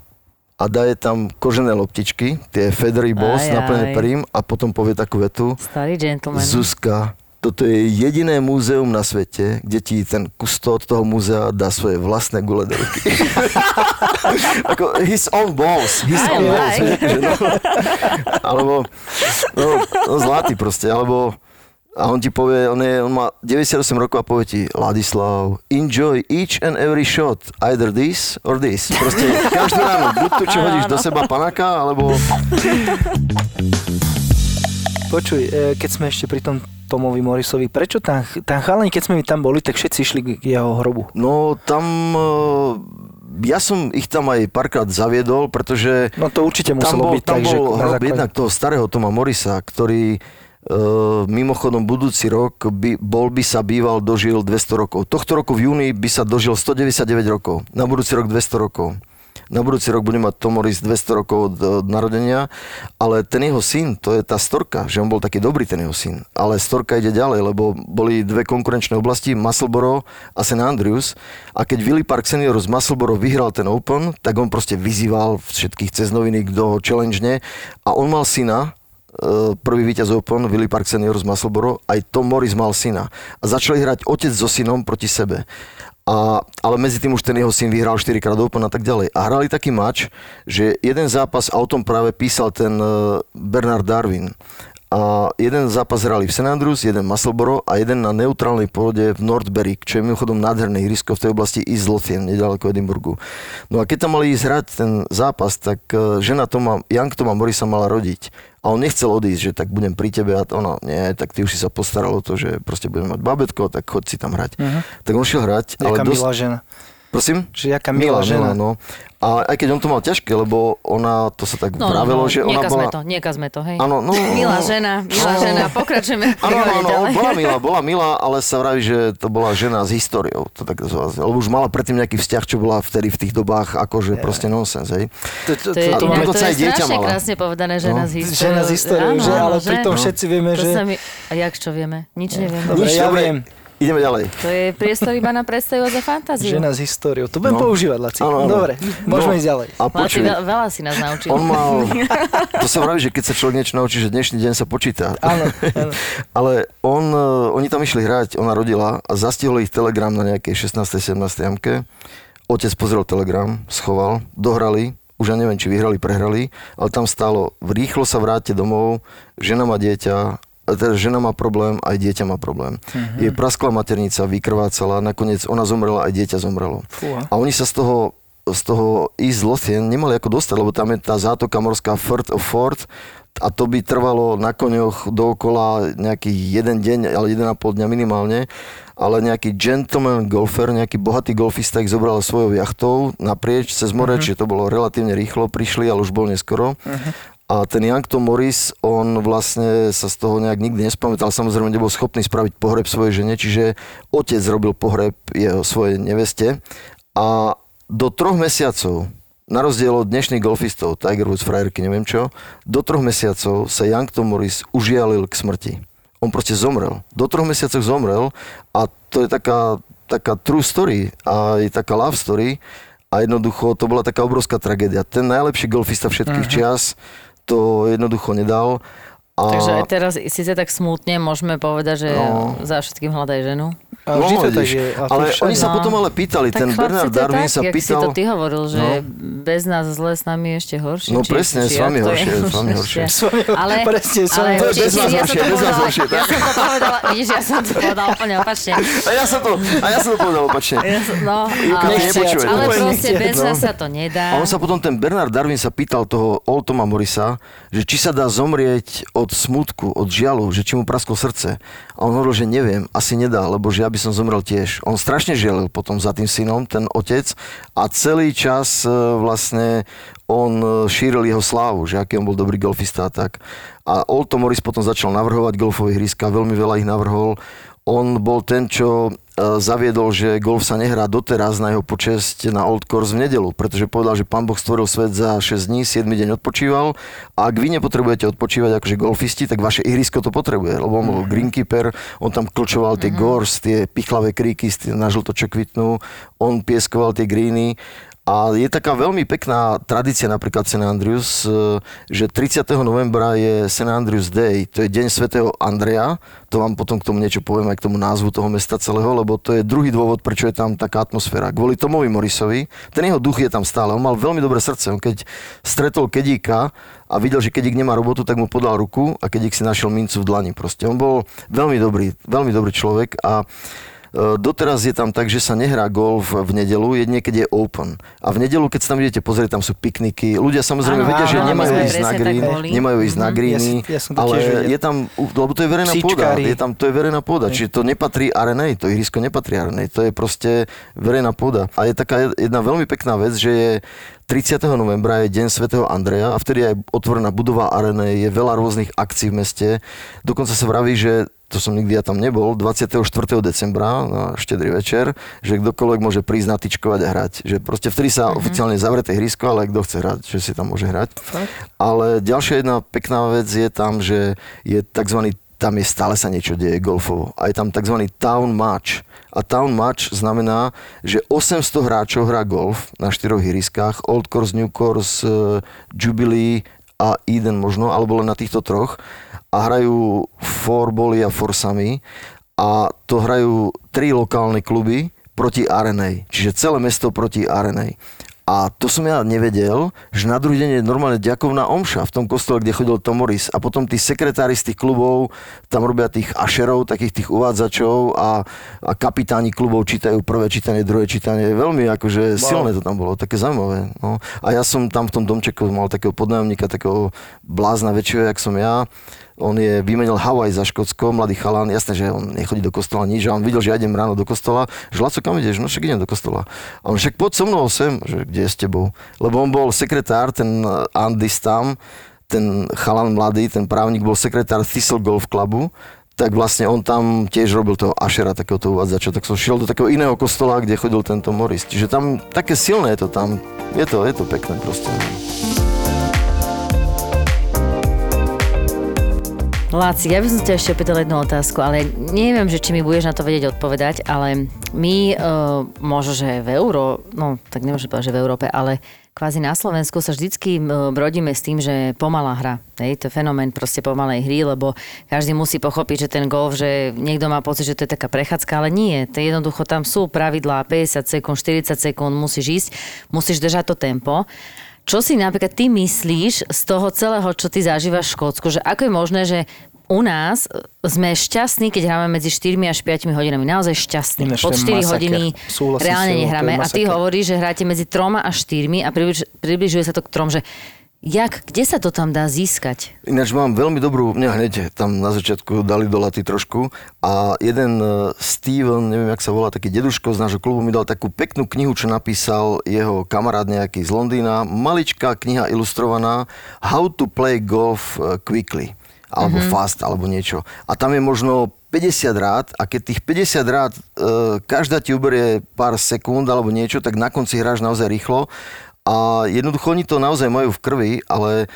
A dá jej tam kožené loptičky, tie Feathery Boss, naplnené perím a potom povie takú vetu. Starý gentleman. Zuzka, toto je jediné múzeum na svete, kde ti ten kustód toho múzea dá svoje vlastné gule do ruky. Ako his own balls. His own balls. No, alebo no, no, zlatý proste. Alebo a on ti povie, on, je, on má deväťdesiatosem rokov a povie ti, Ladislav, enjoy each and every shot, either this or this. Proste každú ráno, buď to, čo hodíš do seba panáka, alebo... Počuj, keď sme ešte pri tom Tomovi Morrisovi, prečo tam, tam chalani, keď sme my tam boli, tak všetci išli k jeho hrobu? No, tam... Ja som ich tam aj párkrát zaviedol, pretože... No to určite muselo bol, byť tak, že... Tam bol hrob základ... jednak toho starého Toma Morrisa, ktorý... Uh, mimochodom budúci rok by, bol by sa býval dožil dvesto rokov. Tohto roku v júni by sa dožil stodeväťdesiatdeväť rokov. Na budúci rok dvesto rokov. Na budúci rok bude mať Tom Morris dvesto rokov od, od narodenia, ale ten jeho syn, to je tá storka, že on bol taký dobrý ten jeho syn. Ale storka ide ďalej, lebo boli dve konkurenčné oblasti, Musselboro a St Andrews. A keď Willie Park senior z Musselboro vyhral ten Open, tak on proste vyzýval všetkých cez noviny, kto ho challenge-ne. A on mal syna, prvý víťaz Open, Willie Park senior z Musselboro, aj Tom Morris mal syna. A začali hrať otec so synom proti sebe. A, ale medzi tým už ten jeho syn vyhral štyrikrát Open a tak ďalej. A hrali taký mač, že jeden zápas, a o tom práve písal ten Bernard Darwin, a jeden zápas hrali v St Andrews, jeden Musselboro a jeden na neutrálnej pôde v Northberry, čo je mimochodom nádherné ihrisko v tej oblasti East Lothian, nedaleko Edinburgu. No a keď tam mali ísť hrať ten zápas, tak žena Toma, Young Toma Morrisa mala rodiť. A on nechcel odísť, že tak budem pri tebe a ona, nie, tak ty už si sa postaral o to, že proste budem mať babetko, tak choď si tam hrať. Uh-huh. Tak on šiel hrať, ale dosť... Prosím? Žiaka Mila, žena. No. A aj keď on to mal ťažké, lebo ona, to sa tak no, vravelo, no, že ona bola... to, nekazme to, hej. Áno, no, milá žena, milá no, žena, pokračujeme. Áno, áno, bola milá, bola milá, ale sa vraví, že to bola žena s históriou, to tak zvazne. Lebo už mala predtým nejaký vzťah, čo bola vtedy v tých dobách, akože yeah. proste nonsense, hej. To, to, to, to, to, to, to je strašne krásne povedané, žena no. s históriou. Žena s históriou, že, ale že? Pritom no. všetci vieme, to že... Mi... A jak čo vieme? Nič yeah. nevieme. Dobre, ja viem. Ideme ďalej. To je priestor iba na predstavu za fantáziu. Žena s históriou. To budem no. používať, Laci. Ano, ano. Dobre, môžeme no. ísť ďalej. A Laci, veľa si nás naučil. On mal... To sa vraví, že keď sa človek niečo naučí, že dnešný deň sa počíta. Áno, áno. Ale on, oni tam išli hrať, ona rodila a zastihol ich telegram na nejakej šestnástej sedemnástej jamke. Otec pozrel telegram, schoval, dohrali. Už ja neviem, či vyhrali, prehrali, ale tam stálo, rýchlo sa vráte domov, žena má dieťa, teda žena má problém, aj dieťa má problém. Uh-huh. Jej praskla maternica, vykrvácala, nakoniec ona zomrela, aj dieťa zomrelo. Fúha. A oni sa z toho, z toho ísť zlotien nemali ako dostať, lebo tam je tá zátoka morská Firth of Forth a to by trvalo na koňoch dookola nejaký jeden deň, ale jeden a pol dňa minimálne. Ale nejaký gentleman golfer, nejaký bohatý golfista ich zobral svojou jachtou naprieč cez more, uh-huh. čiže to bolo relatívne rýchlo, prišli, ale už bol neskoro. Uh-huh. A ten Young Tom Morris, on vlastne sa z toho nejak nikdy nespamätal. Samozrejme, nebol schopný spraviť pohreb svojej žene, čiže otec robil pohreb jeho svojej neveste. A do troch mesiacov, na rozdiel od dnešných golfistov, Tiger Woods, frajerky, neviem čo, do troch mesiacov sa Young Tom Morris užialil k smrti. On proste zomrel. Do troch mesiacov zomrel a to je taká, taká true story a je taká love story a jednoducho to bola taká obrovská tragédia. Ten najlepší golfista všetkých uh-huh. čias to jednoducho nedal. A... Takže aj teraz síce tak smutne môžeme povedať, že no. za všetkým hľadaj ženu. A no, to tak je, a ale oni sa no. potom ale pýtali, tak ten Bernard Darwin sa pýtal... Tak si to ty hovoril, že no. bez nás zle s nami ešte horšie. No presne, či, či, s vami horšie, s vami horšie. Ale, presne, s vami horšie, bez nás horšie, bez nás horšie. Ja som to povedala, vidíš, ja som to povedala úplne opačne. A ja som to, a ja som to povedala opačne. No, ale proste bez nás sa to nedá. A on sa potom, ten Bernard Darwin sa pýtal toho Old Toma Morrisa, že či sa dá zomrieť od smutku, od žialu, že či mu prasklo srdce. A on hovoril, že neviem, asi nedá, lebo že ja by som zomrel tiež. On strašne žialil potom za tým synom, ten otec, a celý čas vlastne on šíril jeho slávu, že aký on bol dobrý golfista a tak. A Old Tom Morris potom začal navrhovať golfové ihriska, veľmi veľa ich navrhol. On bol ten, čo zaviedol, že golf sa nehrá doteraz na jeho počesť na Old Course v nedelu, pretože povedal, že Pán Boh stvoril svet za šesť dní, siedmy deň odpočíval a ak vy nepotrebujete odpočívať akože golfisti, tak vaše ihrisko to potrebuje, lebo on bol greenkeeper, on tam klčoval tie gors, tie pichlavé kríky na žlto, čo kvitnú, on pieskoval tie greeny. A je taká veľmi pekná tradícia napríklad St Andrews, že tridsiateho novembra je St Andrews Day, to je deň svätého Andreja, to vám potom k tomu niečo poviem aj k tomu názvu toho mesta celého, lebo to je druhý dôvod, prečo je tam taká atmosféra. Kvôli Tomovi Morrisovi, ten jeho duch je tam stále, on mal veľmi dobré srdce, on keď stretol Kedíka a videl, že Kedík nemá robotu, tak mu podal ruku a Kedík si našiel mincu v dlani proste. On bol veľmi dobrý, veľmi dobrý človek a doteraz je tam tak, že sa nehrá golf v nedelu, jedine keď je open. A v nedelu, keď sa tam idete pozrieť, tam sú pikniky. Ľudia samozrejme ano, vedia, že ano, nemajú, ísť na green, nemajú ísť na greeny, ja, ja ale je tam, lebo to je verejná pôda. Je tam, to je verejná pôda, je. Čiže to nepatrí arenej, to ihrisko nepatrí arenej, to je proste verejná pôda. A je taká jedna veľmi pekná vec, že je tridsiateho novembra je deň svätého Andreja a vtedy je otvorená budova arenej, je veľa rôznych akcií v meste. Dokonca sa vraví, že to som nikdy ja tam nebol, dvadsiateho štvrtého decembra na štedrý večer, že kdokoľvek môže prísť natičkovať a hrať. Že proste vtedy sa mm-hmm. oficiálne zavrete ihrisko, ale kto chce hrať, že si tam môže hrať. Fakt? Ale ďalšia jedna pekná vec je tam, že je takzvaný, tam je stále sa niečo deje golfovo. A je tam takzvaný town match. A town match znamená, že osemsto hráčov hrá golf na štyroch ihriskách, Old Course, New Course, Jubilee a Eden možno, alebo len na týchto troch. A hrajú fourboly a foursami a to hrajú tri lokálne kluby proti arenej, čiže celé mesto proti arenej. A to som ja nevedel, že na druhý deň je normálne ďakovná omša v tom kostole, kde chodil Tom Morris. A potom tí sekretári z tých klubov tam robia tých ašerov, takých tých uvádzačov a, a kapitáni klubov čítajú prvé čítanie, druhé čítanie. Veľmi akože silné to tam bolo, také zaujímavé. No. A ja som tam v tom domčeku mal takého podnájomníka, takého blázna väčšieho, jak som ja. On je vymenil Havaj za Škótsko, mladý chalán, jasné, že on nechodí do kostola nič, a on videl, že ja idem ráno do kostola, že Laco, kam ideš? No však idem do kostola. A on však poď so mnou sem, že kde je s tebou? Lebo on bol sekretár, ten Andis tam, ten chalán mladý, ten právnik bol sekretár Thistle Golf Clubu, tak vlastne on tam tiež robil toho ašera, takéhoto uvádzača, tak som šiel do takého iného kostola, kde chodil tento Morris. Čiže tam také silné je to tam, je to, je to pekné proste. Láci, ja by som ťa ešte opýtala jednu otázku, ale neviem, že či mi budeš na to vedieť odpovedať, ale my, e, možno, že v Euró, no tak nemôžem povedať, že v Európe, ale kvázi na Slovensku sa vždycky brodíme s tým, že pomalá hra. Hej, to je fenomén proste pomalej hry, lebo každý musí pochopiť, že ten golf, že niekto má pocit, že to je taká prechádzka, ale nie. To je jednoducho, tam sú pravidlá päťdesiat sekúnd, štyridsať sekúnd, musíš ísť, musíš držať to tempo. Čo si napríklad ty myslíš z toho celého, čo ty zažívaš v Škótsku? Že ako je možné, že u nás sme šťastní, keď hráme medzi štyri až päť hodinami. Naozaj šťastní. Pod štyri hodiny reálne nehráme. A ty hovoríš, že hráte medzi tri a štyri a približ, približuje sa to k trom, že jak, kde sa to tam dá získať? Ináč mám veľmi dobrú, mňa hneď tam na začiatku dali do laty trošku a jeden Steven, neviem, jak sa volá, taký deduško z nášho klubu mi dal takú peknú knihu, čo napísal jeho kamarát nejaký z Londýna. Maličká kniha ilustrovaná How to play golf quickly, alebo mm-hmm. fast, alebo niečo. A tam je možno päťdesiat rád a keď tých päťdesiat rád e, každá ti uberie pár sekúnd alebo niečo, tak na konci hráš naozaj rýchlo. A jednoducho oni to naozaj majú v krvi, ale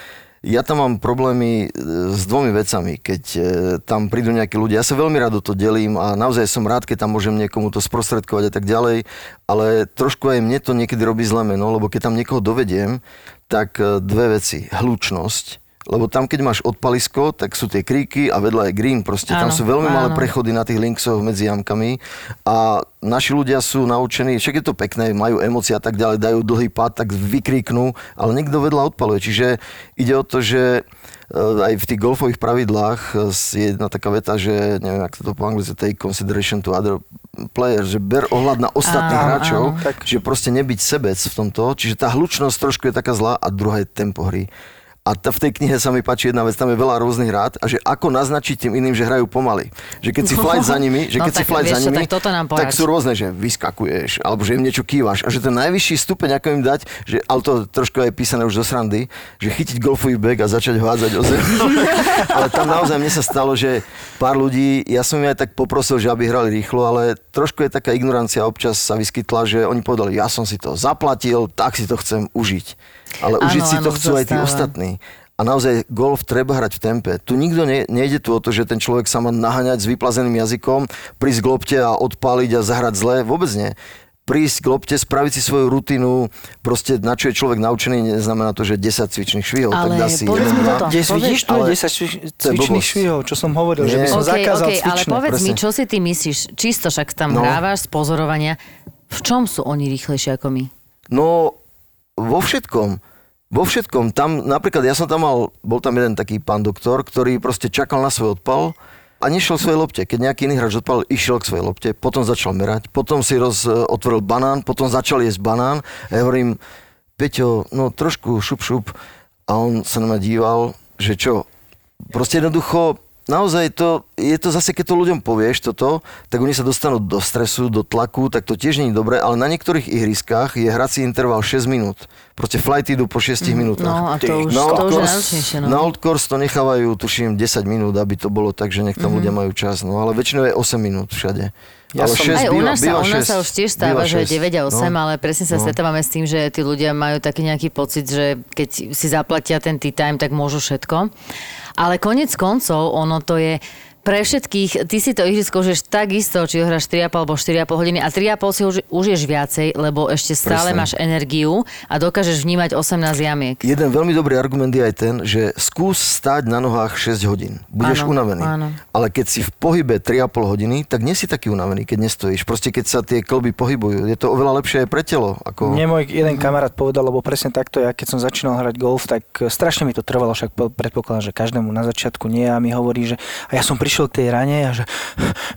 ja tam mám problémy s dvomi vecami, keď tam prídu nejakí ľudia. Ja sa veľmi rád o to delím a naozaj som rád, keď tam môžem niekomu to sprostredkovať a tak ďalej, ale trošku aj mne to niekedy robí zlé meno, lebo keď tam niekoho dovediem, tak dve veci. Hlučnosť. Lebo tam, keď máš odpalisko, tak sú tie kríky a vedľa je green. Proste áno, tam sú veľmi áno. malé prechody na tých linksoch medzi jamkami. A naši ľudia sú naučení, však je to pekné, majú emócie a tak ďalej, dajú dlhý pád, tak vykríknú, ale niekto vedľa odpaluje. Čiže ide o to, že aj v tých golfových pravidlách je jedna taká veta, že neviem, ak to po anglicky, take consideration to other players, že ber ohľad na ostatných áno, hráčov, áno. Že proste nebyť sebec v tomto. Čiže tá hlučnosť trošku je taká zlá a druhá je tempo hry. A t- v tej knihe sa mi páči jedna vec, tam je veľa rôznych rád a že ako naznačiť tým iným, že hrajú pomaly. Že keď si flight za nimi, že keď no, si flight za nimi, čo, tak, tak sú rôzne, že vyskakuješ, alebo že im niečo kývaš. A že ten najvyšší stupeň, ako im dať, že, ale to trošku je písané už do srandy, že chytiť golfový bag a začať hádzať o zem. Ale tam naozaj mne sa stalo, že pár ľudí, ja som im aj tak poprosil, že aby hrali rýchlo, ale trošku je taká ignorancia občas sa vyskytla, že oni povedali, ja som si to zaplatil, tak si to chcem užiť. Ale áno, užiť si to áno, chcú zastáva. Aj tí ostatní. A naozaj golf treba hrať v tempe. Tu nikto ne, nejde tu o to, že ten človek sa má naháňať s vyplazeným jazykom, prísť k lopte a odpáliť a zahrať zle. Vôbec nie. Prísť k lopte, spraviť si svoju rutinu, proste na čo je človek naučený, neznamená to, že desať cvičných švihov. Ale tak dá si povedz jeden, mi toto. Dnes vidíš tu desať cvičných švihov, čo som hovoril, nie. Že by som okay, zakázal okay, cvičné. Ale povedz presne. Mi, čo si ty myslíš? Čisto však tam no. hrávaš z pozorovania. V čom sú oni rýchlejšie ako my? No... Vo všetkom. Vo všetkom. Tam, napríklad, ja som tam mal, bol tam jeden taký pán doktor, ktorý proste čakal na svoj odpal a nešiel k svojej lopte. Keď nejaký iný hráč odpal, išiel k svojej lopte, potom začal merať, potom si roz, otvoril banán, potom začal jesť banán a ja hovorím, Peťo, no trošku šup šup a on sa na mňa díval, že čo, proste jednoducho naozaj to, je to zase, keď to ľuďom povieš toto, tak oni sa dostanú do stresu, do tlaku, tak to tiež nie je dobré, ale na niektorých ihriskách je hrací interval šesť minút. Proste flighty idú po šesť minútach. No a to už, na to už je náročnejšie. No. Na Old Course to nechávajú, tuším, desať minút, aby to bolo tak, že nech tam mm-hmm. ľudia majú čas. No ale väčšinou je osem minút všade. Ja ale som... šesť, aj u nás, býva, sa, býva u nás šesť, sa už tiež stáva, že deväť a osem, no, ale presne sa no. stretávame s tým, že tí ľudia majú taký nejaký pocit, že keď si zaplatia ten tea time, tak môžu všetko. Ale koniec koncov, ono to je, pre všetkých, ty si to ihrisko užiješ takisto, či ho hráš tri a pol alebo štyri a pol hodiny a tri a pol si už, užiješ viacej, lebo ešte stále Presne. máš energiu a dokážeš vnímať osemnásť jamiek. Jeden veľmi dobrý argument je aj ten, že skús stáť na nohách šesť hodín. Budeš ano, unavený. Ano. Ale keď si v pohybe tri a pol hodiny, tak nie si taký unavený, keď nestojíš. Proste keď sa tie klby pohybujú, je to oveľa lepšie aj pre telo. Ako... Mne môj jeden kamarát povedal, lebo presne takto ja, keď som začínal hrať golf, tak strašne mi to trvalo, však predpokladám, že každému na začiatku nie a mi hovorí, že a ja som prišiel k tej rane a že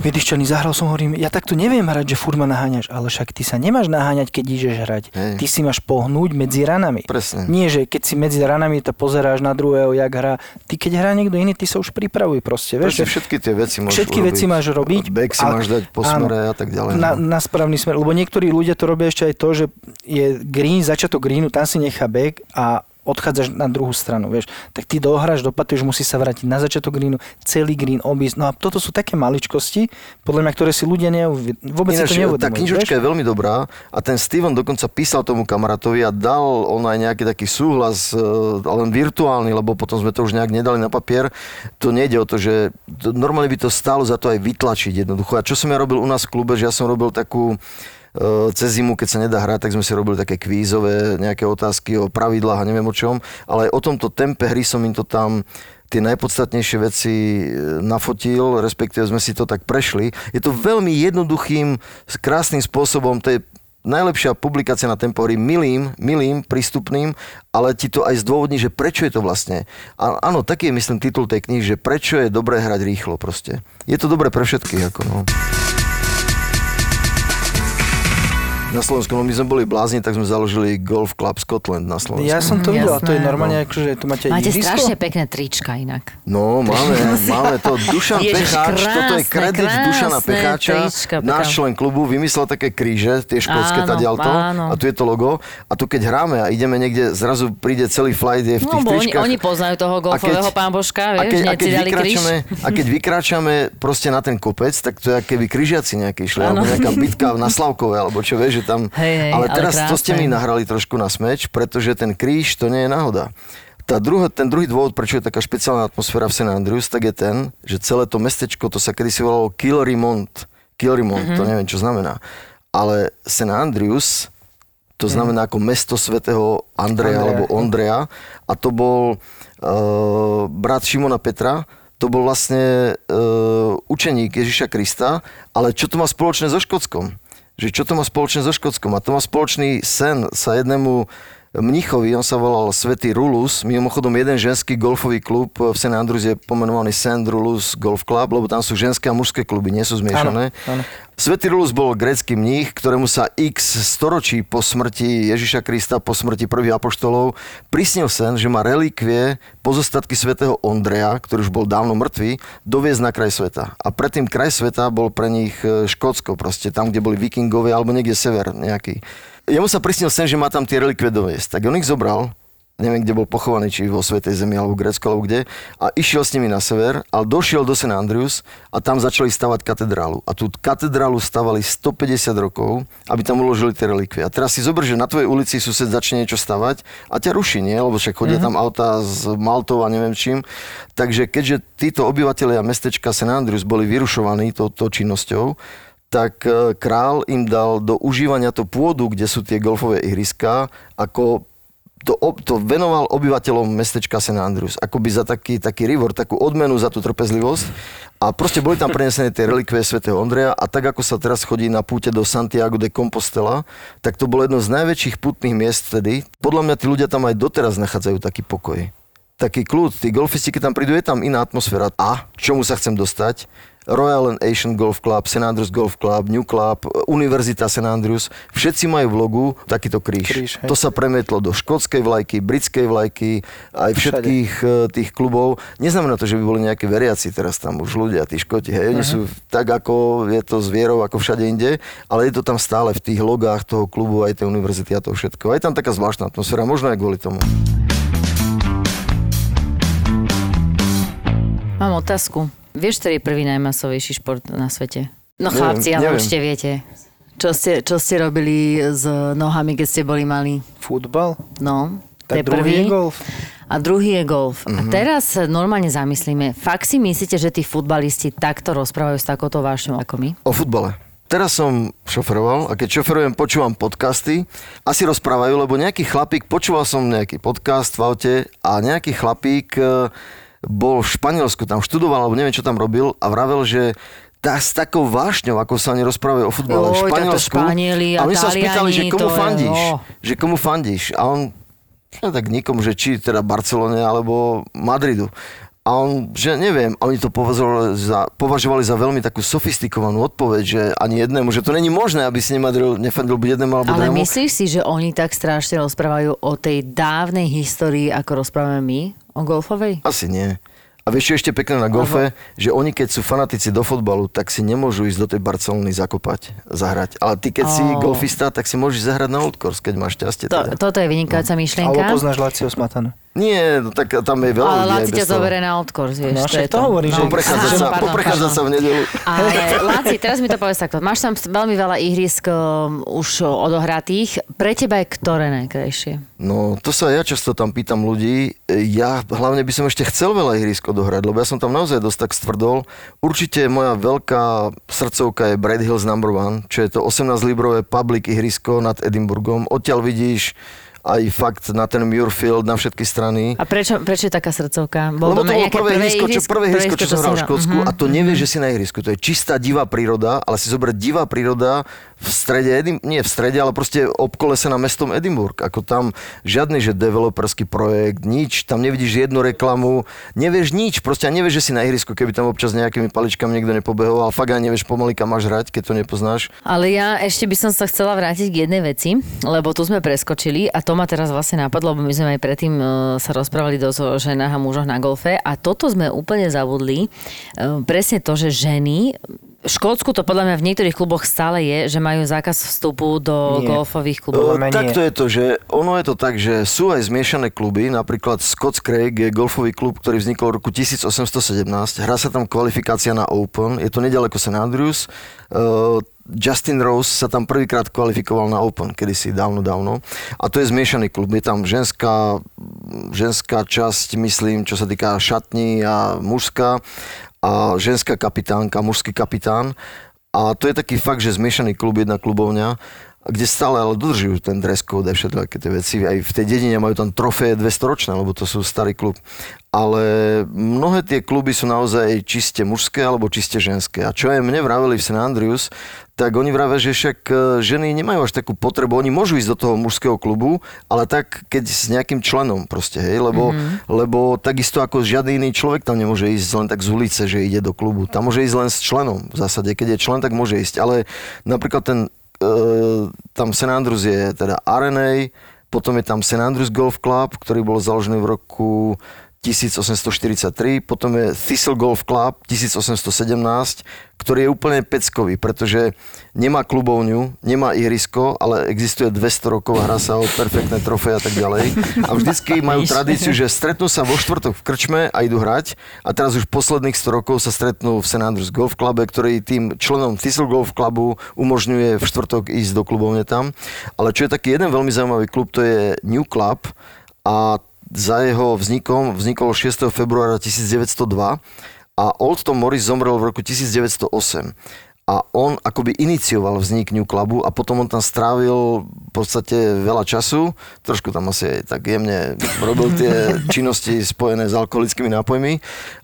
vidiš čo, zahral som, hovorím, ja takto neviem hrať, že furt ma naháňaš, ale však ty sa nemáš naháňať, keď ideš hrať. Hej. Ty si máš pohnúť medzi ranami. Presne. Nie, že keď si medzi ranami to pozeráš na druhého, jak hrá, ty keď hrá niekto iný, ty sa už pripravuj proste, vieš? Všetky tie veci môžeš Všetky urobiť. veci máš robiť. Back si máš dať po smere a tak ďalej. Na, na správny smer, lebo niektorí ľudia to robia ešte aj to, že je green, začiatok greenu, tam si nechá back a odchádzaš na druhú stranu, vieš. Tak ty dohráš, dopaduješ, musí sa vrátiť na začiatok greenu, celý green obísť. No a toto sú také maličkosti, podľa mňa, ktoré si ľudia neuvi... vôbec Ináš, si to neuvedomujú. Tá knižočka je veľmi dobrá a ten Steven dokonca písal tomu kamarátovi a dal on aj nejaký taký súhlas, len virtuálny, lebo potom sme to už nejak nedali na papier. To nejde o to, že normálne by to stálo za to aj vytlačiť jednoducho. A čo som ja robil u nás v klube, že ja som robil takú cez zimu, keď sa nedá hrať, tak sme si robili také kvízové, nejaké otázky o pravidlách a neviem o čom, ale o tomto tempe hry som im to tam tie najpodstatnejšie veci nafotil, respektíve sme si to tak prešli. Je to veľmi jednoduchým, krásnym spôsobom, to je najlepšia publikácia na tempo hry, milým, milým, prístupným, ale ti to aj zdôvodní, že prečo je to vlastne. A, áno, taký je, myslím, titul tej knihy, že prečo je dobré hrať rýchlo proste. Je to dobré pre všetkých, ako no. Na Slovensku, no my sme boli blázni, tak sme založili Golf Club Scotland na Slovensku. Ja som to videl, a to je normálne, akože tu máte Máte ihrisko? Strašne pekné trička inak. No, máme, máme to. Dušan Ježiš, Pecháč, krásne, toto je kredit Dušana Pecháča, trička, náš člen klubu, vymyslel také kríže, tie školské tadialto, a tu je to logo. A tu keď hráme a ideme niekde, zrazu príde celý flight, je v tých no, tričkách. No, oni, oni poznajú toho golfového pánbožka, vieš, nie si dali kríž. A keď vykráčame proste na ten kopec, tak to je, keby križiaci nejaký šli, alebo nejaká bitka na Slavkové, alebo čo, vieš, tam, hej, hej, ale teraz ale to ste mi nahrali trošku na smeč, pretože ten kríž to nie je náhoda. Tá druhá, ten druhý dôvod, prečo je taká špeciálna atmosféra v St Andrews, tak je ten, že celé to mestečko, to sa kedysi volalo Kilrimont. Kilrimont, mm-hmm. to neviem, čo znamená. Ale St Andrews, to znamená mm. ako mesto svätého Andreja, Andreja alebo Ondreja. A to bol uh, brat Šimona Petra, to bol vlastne uh, učeník Ježiša Krista, ale čo to má spoločné so Škótskom? Že čo to má spoločné so Škótskom? A to má spoločný sen sa jednému mnichovi, on sa volal Svätý Rulus, mimochodom jeden ženský golfový klub v St Andrews je pomenovaný Saint Rulus Golf Club, lebo tam sú ženské a mužské kluby, nie sú zmiešané. Áno, áno. Svätý Rulus bol grécky mních, ktorému sa x storočí po smrti Ježiša Krista, po smrti prvých apoštolov, prisnil sen, že má relikvie, pozostatky svätého Ondreja, ktorý už bol dávno mŕtvý, doviezť na kraj sveta. A predtým kraj sveta bol pre nich Škótsko, proste tam, kde boli vikingovia, alebo niekde sever nejaký. Jemu sa prisnil sen, že má tam tie relikvie doviezť. Tak on ich zobral, neviem, kde bol pochovaný, či vo Svätej Zemi, alebo v Grécku, alebo kde, a išiel s nimi na sever, ale došiel do St Andrews a tam začali stavať katedrálu. A tú katedrálu stavali stopäťdesiat rokov, aby tam uložili tie relikvie. A teraz si zober, že na tvojej ulici sused začne niečo stavať a ťa ruší, nie? Lebo však chodia mm-hmm. tam autá z Maltov a neviem čím. Takže keďže títo obyvatelia mestečka St Andrews boli vyrušovaní touto činnosťou, tak král im dal do užívania tú pôdu, kde sú tie golfové ihriska, ako To, to venoval obyvateľom mestečka St Andrews. Akoby za taký, taký reward, takú odmenu za tú trpezlivosť. A proste boli tam prenesené tie relikvie svätého Ondreja a tak, ako sa teraz chodí na púte do Santiago de Compostela, tak to bolo jedno z najväčších pútnych miest vtedy. Podľa mňa tí ľudia tam aj doteraz nachádzajú taký pokoj. Taký kľud. Tí golfisti, keď tam prídu, je tam iná atmosféra. A čomu sa chcem dostať? Royal and Ancient Golf Club, St Andrews Golf Club, New Club, Univerzita St Andrews, všetci majú v logu takýto kríž. kríž to sa premietlo do škótskej vlajky, britskej vlajky, aj všetkých všade tých klubov. Neznamená to, že by boli nejaké veriaci teraz tam už ľudia, tí Škoti, hej, oni uh-huh. sú tak, ako je to s vierou, ako všade inde, ale je to tam stále v tých logách toho klubu, aj tej univerzity a toho všetko. A je tam taká zvláštna atmosféra, možno aj kvôli tomu. Mám otázku. Vieš, ktorý je prvý najmasovejší šport na svete? No neviem, chlapci, ale neviem. Určite viete. Čo ste, čo ste robili s nohami, keď ste boli malí? Futbal. No, tak to je prvý. Golf. a druhý je golf. Mm-hmm. A teraz normálne zamyslíme, fakt si myslíte, že tí futbalisti takto rozprávajú s takouto vášňou ako my? O futbale. Teraz som šoferoval a keď šoferujem, počúvam podcasty. Asi rozprávajú, lebo nejaký chlapík, počúval som nejaký podcast v aute a nejaký chlapík bol v Španielsku, tam študoval, alebo neviem, čo tam robil a vravel, že tá, s takou vášňou, ako sa oni rozprávajú o futbale v Španielsku. Španieli, a my sa spýtali, že komu fandíš? Je, no. Že komu fandíš? A on, no tak nikomu, že či teda Barcelone alebo Madridu. A on, že neviem, oni to považovali za, považovali za veľmi takú sofistikovanú odpoveď, že ani jednému, že to není možné, aby si nemadril, nefandil buď jednému alebo druhému. Ale myslíš si, že oni tak strašne rozprávajú o tej dávnej histórii, ako rozprávame my o golfovej? Asi nie. A vieš, čo ešte pekné na golfe? Aha. Že oni, keď sú fanatici do fotbalu, tak si nemôžu ísť do tej Barcelony zakopať, zahrať. Ale ty, keď oh. si golfista, tak si môžeš zahrať na Old Course, keď máš šťastie. To, teda. Toto je vynikajúca no. myšlienka. Alebo poznáš Laco Smatanu. Nie, no, tak tam je veľa ľudí. Ale Laci ťa zoberie na Old Course, vieš. No, však to hovorí, že... Poprechádzať sa v nedelu. Ale Laci, teraz mi to povedz takto. Máš tam veľmi veľa ihrisk um, už odohratých. Pre teba je ktoré najkrajšie? No, to sa ja často tam pýtam ľudí. Ja hlavne by som ešte chcel veľa ihrisk odohrať. Dohrať, lebo ja som tam naozaj dosť tak stvrdol. Určite moja veľká srdcovka je Braid Hills number one, čo je to osemnásťlibrové public ihrisko nad Edinburghom. Odtiaľ vidíš aj fakt na ten Muirfield, na všetky strany. A prečo, prečo je taká srdcovka? Bol lebo to bolo prvé ihrisko, čo, prvé ihrisko, čo, čo som hral v Škótsku uh-huh. a to nevieš, že si na ihrisku. To je čistá divá príroda, ale si zobrať divá príroda v strede, Edim- nie v strede, ale proste obkolesená mestom Edinburgh. Ako tam žiadny, že developerský projekt, nič, tam nevidíš jednu reklamu, nevieš nič, proste nevieš, že si na ihrisku, keby tam občas nejakými paličkami niekto nepobehoval, fakt aj nevieš pomaly, kam máš hrať, keď to nepoznáš. Ale ja ešte by som sa chcela vrátiť k jednej veci, lebo tu sme preskočili a to ma teraz vlastne napadlo, lebo my sme aj predtým sa rozprávali dosť o ženách a mužoch na golfe a toto sme úplne zabudli. Presne to, že ženy, v Škótsku to podľa mňa v niektorých kluboch stále je, že majú zákaz vstupu do nie. golfových klubov. Uh, Takto je to, že ono je to tak, že sú aj zmiešané kluby, napríklad Scots Craig je golfový klub, ktorý vznikol v roku tisícosemstosedemnásť. Hrá sa tam kvalifikácia na Open, je to nedaleko St Andrews. Uh, Justin Rose sa tam prvýkrát kvalifikoval na Open, kedysi dávno, dávno. A to je zmiešaný klub. Je tam ženská, ženská časť, myslím, čo sa týka šatní a mužská. A ženská kapitánka, mužský kapitán. A to je taký fakt, že zmiešaný klub, jedna klubovňa, kde stále ale dodržujú ten dress code a všetky tie veci. Aj v tej dedine majú tam trofeje dvestoročné, lebo to sú starý klub. Ale mnohé tie kluby sú naozaj čiste mužské alebo čiste ženské. A čo aj mne vraveli v Saint Andrews, tak oni vravia, že však ženy nemajú až takú potrebu. Oni môžu ísť do toho mužského klubu, ale tak, keď s nejakým členom proste, hej, lebo, mm-hmm. lebo takisto ako žiadny iný človek tam nemôže ísť len tak z ulice, že ide do klubu. Tam môže ísť len s členom v zásade. Keď je člen, tak môže ísť. Ale napríklad ten, e, tam Saint Andrews je teda er en á, potom je tam Saint Andrews Golf Club, ktorý bol založený v roku tisícosemstoštyridsaťtri, potom je Thistle Golf Club tisícosemstosedemnásť, ktorý je úplne peckový, pretože nemá klubovňu, nemá ihrisko, ale existuje dvesto rokov, hrá sa o perfektné trofeje a tak ďalej. A vždycky majú tradíciu, že stretnú sa vo štvrtok v krčme a idú hrať. A teraz už posledných sto rokov sa stretnú v Saint Andrews Golf Clube, ktorý tým členom Thistle Golf Clubu umožňuje v štvrtok ísť do klubovne tam. Ale čo je taký jeden veľmi zaujímavý klub, to je New Club a za jeho vznikom vznikol šiesteho februára tisícdeväťstodva a Old Tom Morris zomrel v roku tisícdeväťstoosem. A on akoby inicioval vznik New Clubu a potom on tam strávil v podstate veľa času. Trošku tam asi tak jemne robil tie činnosti spojené s alkoholickými nápojmi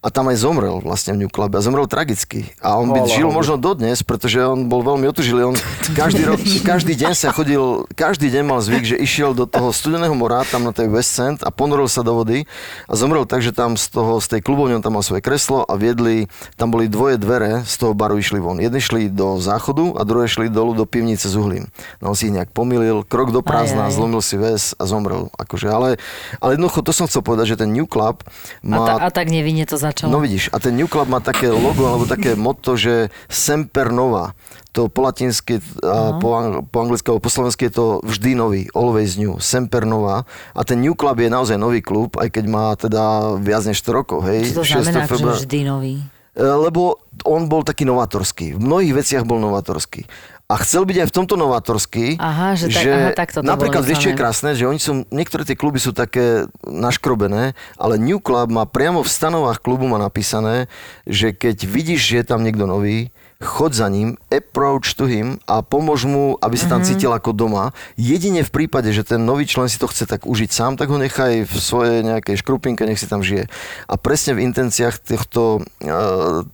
a tam aj zomrel vlastne v New Clube. A zomrel tragicky. A on by žil možno dodnes, pretože on bol veľmi otužilý. On každý, ro- každý deň sa chodil, každý deň mal zvyk, že išiel do toho studeného mora, tam na tej West End a ponoril sa do vody a zomrel tak, že tam z toho, z tej klubovne, on tam mal svoje kreslo a viedli, tam boli dvoje dvere, z toho baru išli von. Jedni šli do záchodu a druhé šli dolu do pivnice z uhlím. No on si ich nejak pomýlil, krok do prázdna, aj, aj. zlomil si väz a zomrel. Akože, ale, ale jednoducho, to som chcel povedať, že ten New Club má... A, ta, a tak nevinne to začalo. No vidíš, a ten New Club má také logo, alebo také motto, že Semper Nova. To po latinsky, no. po, ang- po anglicky, alebo po slovensky je to vždy nový, always new, Semper Nova. A ten New Club je naozaj nový klub, aj keď má teda viac než štyri rokov, hej. Čo to znamená, že vždy nový? Lebo on bol taký novátorský. V mnohých veciach bol novátorský. a chcel byť aj v tomto novátorský. Aha, že, tak, že aha, takto to napríklad bolo. Napríklad ešte je krásne, že oni sú, niektoré tie kluby sú také naškrobené, ale New Club má priamo v stanovách klubu má napísané, že keď vidíš, že je tam niekto nový, chod za ním, approach to him a pomôž mu, aby sa tam mm-hmm. cítil ako doma. Jedine v prípade, že ten nový člen si to chce tak užiť sám, tak ho nechaj v svojej nejakej škrupinke, nech si tam žije. A presne v intenciách týchto,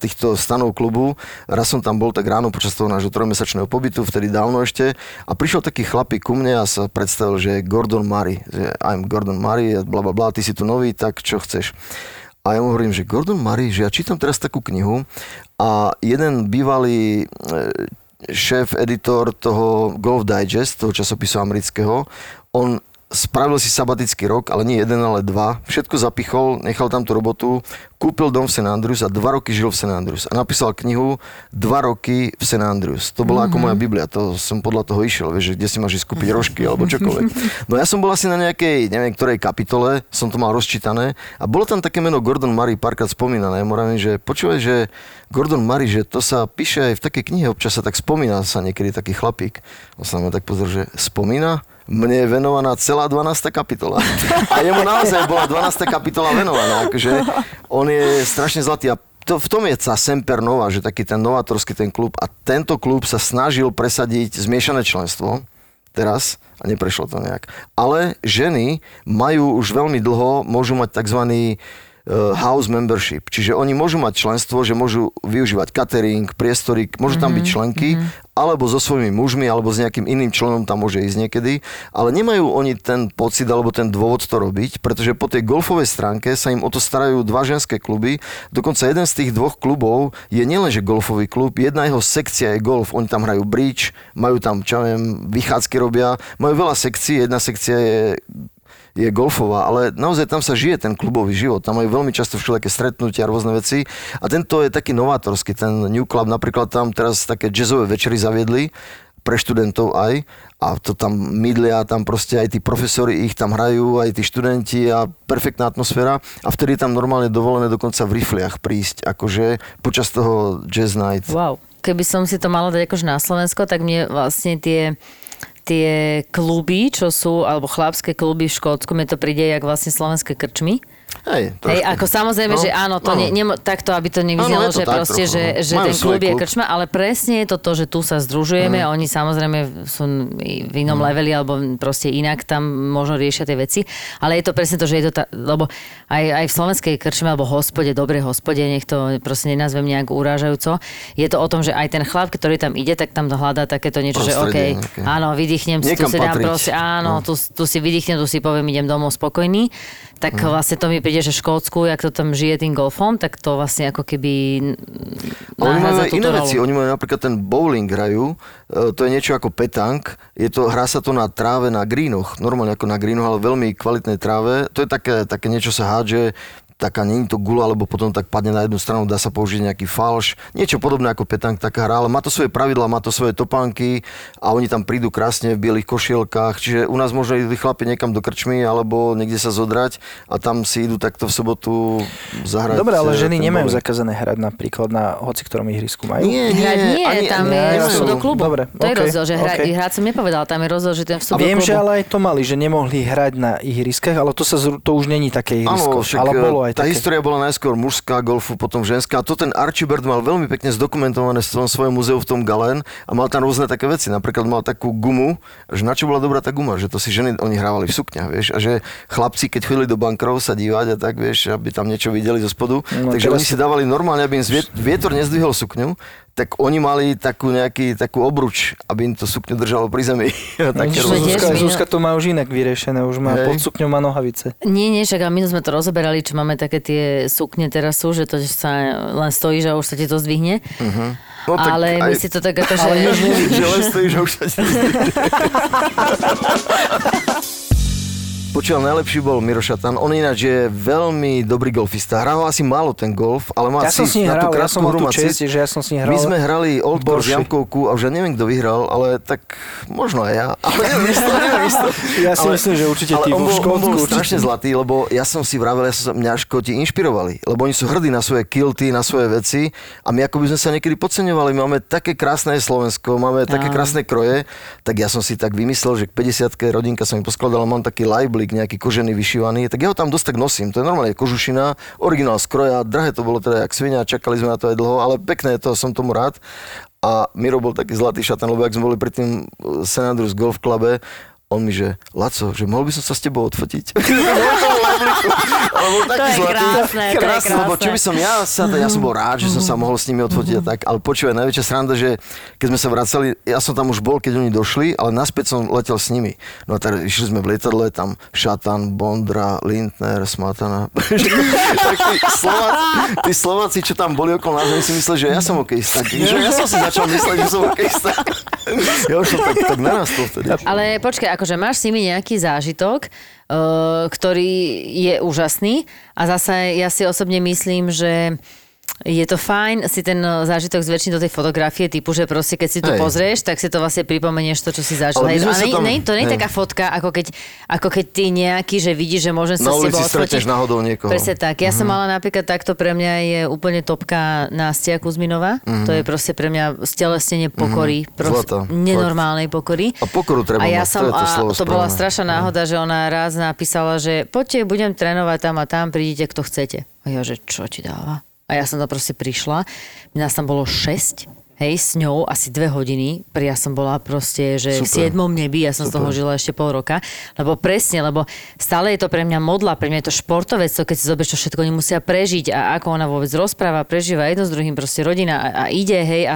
týchto stanov klubu, raz som tam bol tak ráno počas toho nášho trojmesačného pobytu, vtedy dávno ešte, a prišiel taký chlapík ku mne a sa predstavil, že je Gordon Murray, že I'm Gordon Murray, blablabla, ty si tu nový, tak čo chceš. A ja mu hovorím, že Gordon Murray, že ja čítam teraz takú knihu a jeden bývalý šéf-editor toho Golf Digest, toho časopisu amerického, on spravil si sabatický rok, ale nie jeden, ale dva. Všetko zapichol, nechal tam tú robotu, kúpil dom v St Andrews a dva roky žil v St Andrews. A napísal knihu Dva roky v St Andrews. To bola mm-hmm. ako moja Biblia, to som podľa toho išiel, vieš, kde si máš ísť kúpiť rožky alebo čokoľvek. No ja som bol asi na nejakej, neviem, ktorej kapitole, som to mal rozčítané a bolo tam také meno Gordon Murray párkrát spomínané. Ja môžem, že počúvaj, že Gordon Murray, že to sa píše aj v takej knihe, občas sa tak spomína sa niekedy taký chlapík. On sa na mňa tak pozrel, že spomína? Mne je venovaná celá dvanásta kapitola. A jemu naozaj bola dvanásta kapitola venovaná. Akože on je strašne zlatý a to, v tom je tá semper nová, že taký ten novátorský ten klub a tento klub sa snažil presadiť zmiešané členstvo teraz a neprešlo to nejak. Ale ženy majú už veľmi dlho, môžu mať takzvaný house membership. Čiže oni môžu mať členstvo, že môžu využívať catering, priestory, môžu tam byť členky, mm-hmm. alebo so svojimi mužmi, alebo s nejakým iným členom tam môže ísť niekedy. Ale nemajú oni ten pocit, alebo ten dôvod to robiť, pretože po tej golfovej stránke sa im o to starajú dva ženské kluby. Dokonca jeden z tých dvoch klubov je nielenže golfový klub, jedna jeho sekcia je golf. Oni tam hrajú bridge, majú tam, čo neviem, vychádzky robia, majú veľa sekcií, jedna sekcia je je golfová, ale naozaj tam sa žije ten klubový život. Tam majú veľmi často všelijaké stretnutia a rôzne veci. A tento je taký novátorský, ten New Club, napríklad tam teraz také jazzové večery zaviedli, pre študentov aj. A to tam mydlia, tam proste aj tí profesori ich tam hrajú, aj tí študenti a perfektná atmosféra. A vtedy tam normálne dovolené dokonca v rifliach prísť, akože počas toho jazz night. Wow. Keby som si to mala dať akože na Slovensko, tak mne vlastne tie tie kluby, čo sú, alebo chlapské kluby v Škótsku, mi to príde jak vlastne slovenské krčmy. Hej, Hej, ako samozrejme, no, že áno, to áno. Ne, ne, takto, aby to nevyznelo, že tak, proste, trochu, že, že ten klub je krčma, ale presne je to to, že tu sa združujeme, mm. oni samozrejme sú v inom mm. leveli, alebo proste inak tam možno riešia tie veci, ale je to presne to, že je to, tá, lebo aj, aj v slovenskej krčme, alebo hospode, dobrej hospode, nech to proste nenazvem nejak urážajúco, je to o tom, že aj ten chlap, ktorý tam ide, tak tam hľadá takéto niečo, že okej, okay, okay. áno, vydýchnem si, tu si dám proste, áno, no. tu, tu si vydýchnem, tu si poviem, idem domov spokojný, tak mm. vlastne to mi príde, že v Škótsku, jak to tam žije tým golfom, tak to vlastne ako keby náhradza túto rolu. Oni majú iné veci, oni majú napríklad ten bowling hrajú, to je niečo ako petank, je to, hrá sa to na tráve, na greenoch, normálne ako na greenoch, ale veľmi kvalitnej tráve, to je také, také niečo sa hádže, taká, nie je to gula, alebo potom tak padne na jednu stranu, dá sa použiť nejaký falš, niečo podobné ako petank, taká hra, ale má to svoje pravidlá, má to svoje topánky a oni tam prídu krásne v bielých košielkách, čiže u nás možno idú chlapi niekam do krčmy, alebo niekde sa zodrať a tam si idú takto v sobotu zahrať. Dobre, ale ženy nemajú boli. Zakázané hrať napríklad na hoci ktorom ihrisku majú? Nie, nie, hrať nie, ani, tam ani, je vstup do klubu. Dobre, to okay, je rozdiel, že okay. hra, hrať som nepovedala, tam je rozdiel, že ten vstup do klubu. Viem, že ale aj to mali, že nemohli hrať na ihriskách, ale to, sa, to už není také ihrisko, ale bolo aj Tá také. História bola najskôr mužská golfu, potom ženská. A to ten Archie Baird mal veľmi pekne zdokumentované v tom svojom múzeu v tom Galen a mal tam rôzne také veci. Napríklad mal takú gumu, že na čo bola dobrá tá guma, že to si ženy, oni hrávali v sukňach, vieš, a že chlapci, keď chodili do bankrov sa dívať a tak, vieš, aby tam niečo videli zo spodu, no, takže oni si dávali normálne, aby im vietor nezdvihol sukňu, tak oni mali takú nejaký, takú obruč, aby im to sukňu držalo pri zemi. Zuzka to má už inak vyriešené, už má pod sukňou má nohavice. Nie, nie, však my sme to rozoberali, čo máme také tie sukne teraz sú, že to sa len stojíš a už sa ti to zdvihne. Uh-huh. No, ale aj my si to tak ako, že... Ale už nevíš, že len stojíš a už sa ti to zdvihne. Počúval, najlepší bol Miroš. On ináč je veľmi dobrý golfista. Hral asi málo ten golf, ale má ja si na tú krásnu hru. Ja som s ním hral. My sme hrali Old Course s Jankovku a už ja neviem, kto vyhral, ale tak možno aj ja. Ale neviem, ja si ale, myslím, že určite ty vo Škótsku. On bol strašne zlatý, lebo ja som si vravel, ja som, mňa Škóti inšpirovali, lebo oni sú hrdí na svoje kilty, na svoje veci a my ako by sme sa niekedy podceňovali. Máme také krásne Slovensko, máme také krásne kroje, tak ja som si tak vymyslel, že k päťdesiatke rodinka sa mi poskladala, mám taký live nejaký kožený, vyšívaný, tak ja ho tam dosť tak nosím. To je normálne kožušina, originál z kroja, drahé to bolo teda jak svinia, čakali sme na to aj dlho, ale pekné to, som tomu rád. A Miro bol taký zlatý šatan, lebo ak sme boli pri tým St Andrews Golf Clube, on mi, že Laco, že mohol by som sa s tebou odfotiť. Ale bol taký to zlatý. Krásne, krásne, to krásne, lebo čo by som ja sa, ja som bol rád, že som sa mohol s nimi odfotiť a tak, ale počúvaj, najväčšia sranda, že keď sme sa vracali, ja som tam už bol, keď oni došli, ale naspäť som letel s nimi. No a tak išli sme v lietadle, tam Šatan, Bondra, Lintner, Smatana. Takí Slováci, tí Slováci, čo tam boli okolo nás, oni si mysleli, že ja som hokejista. Že ja som si začal mysleť, že som hokejista. Ja už som tak, tak narastol vtedy. Ale počkaj, akože máš s nimi nejaký zážitok, uh, ktorý je úžasný a zase ja si osobne myslím, že je to fajn si ten zážitok zväčšiť do tej fotografie typu, že proste keď si to hej. pozrieš, tak si to vlastne pripomenieš to, čo si zažil. Ale, ale tam... ne, to nie je taká fotka, ako keď, ako keď ty nejaký, že vidíš, že môžem sa s tebou odfotiť. Na ulici stretneš náhodou niekoho. Presne tak. Ja mm-hmm. som mala napríklad takto, pre mňa je úplne topka Nástia Kuzminová. Mm-hmm. To je proste pre mňa stelesnenie pokory. Mm-hmm. Zlata. Nenormálnej pokory. A pokoru treba a ja mať, som, to je to slovo správne. To bola strašná náhoda, že ona raz napísala, že poďte, budem trénovať tam a tam, prídite, kto chcete. A ja, že čo ti dáva? A ja som tam proste prišla. Nás tam bolo šesť, hej, s ňou asi dve hodiny. Ja som bola proste, že super. V siedmom nebi, ja som super. Z toho žila ešte pol roka. Lebo presne, lebo stále je to pre mňa modla, pre mňa je to športovec, to keď si zoberieš, čo všetko oni musia prežiť a ako ona vôbec rozpráva, prežíva jedno s druhým, proste rodina a, a ide, hej, a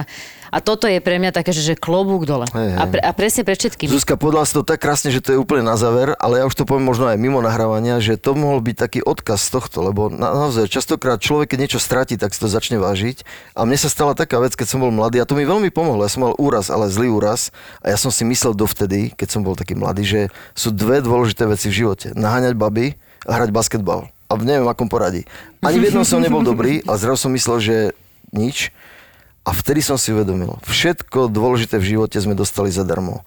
A toto je pre mňa také, že, že klobúk dole. Hej, hej. A, pre, a presne pre všetkým. Zuzka, podľa si to tak krásne, že to je úplne na záver, ale ja už to poviem možno aj mimo nahrávania, že to mohol byť taký odkaz z tohto, lebo na, naozaj častokrát človek, keď niečo stratí, tak si to začne vážiť. A mne sa stala taká vec, keď som bol mladý, a to mi veľmi pomohlo. Ja som mal úraz, ale zlý úraz. A ja som si myslel dovtedy, keď som bol taký mladý, že sú dve dôležité veci v živote. Naháňať baby a hrať basketbal. A neviem, v akom poradí. Ani v jednom som nebol dobrý, a zrazu som myslel, že nič. A vtedy som si uvedomil, všetko dôležité v živote sme dostali zadarmo.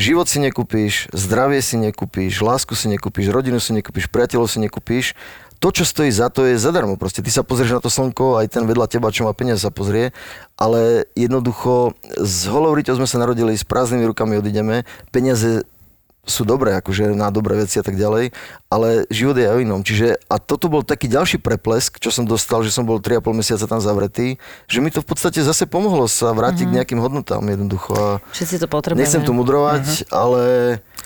Život si nekúpíš, zdravie si nekúpíš, lásku si nekúpíš, rodinu si nekúpíš, priateľov si nekúpíš. To, čo stojí za to, je zadarmo. Proste ty sa pozrieš na to slnko, aj ten vedľa teba, čo má peniaze, sa pozrie, ale jednoducho s holou riťou sme sa narodili, s prázdnymi rukami odídeme, peniaze sú dobré, akože na dobré veci a tak ďalej, ale život je aj o inom. Čiže a toto bol taký ďalší preplesk, čo som dostal, že som bol tri a pol mesiaca tam zavretý, že mi to v podstate zase pomohlo sa vrátiť mm-hmm. k nejakým hodnotám jednoducho. A všetci to potrebujeme. Nechcem tu mudrovať, mm-hmm. ale...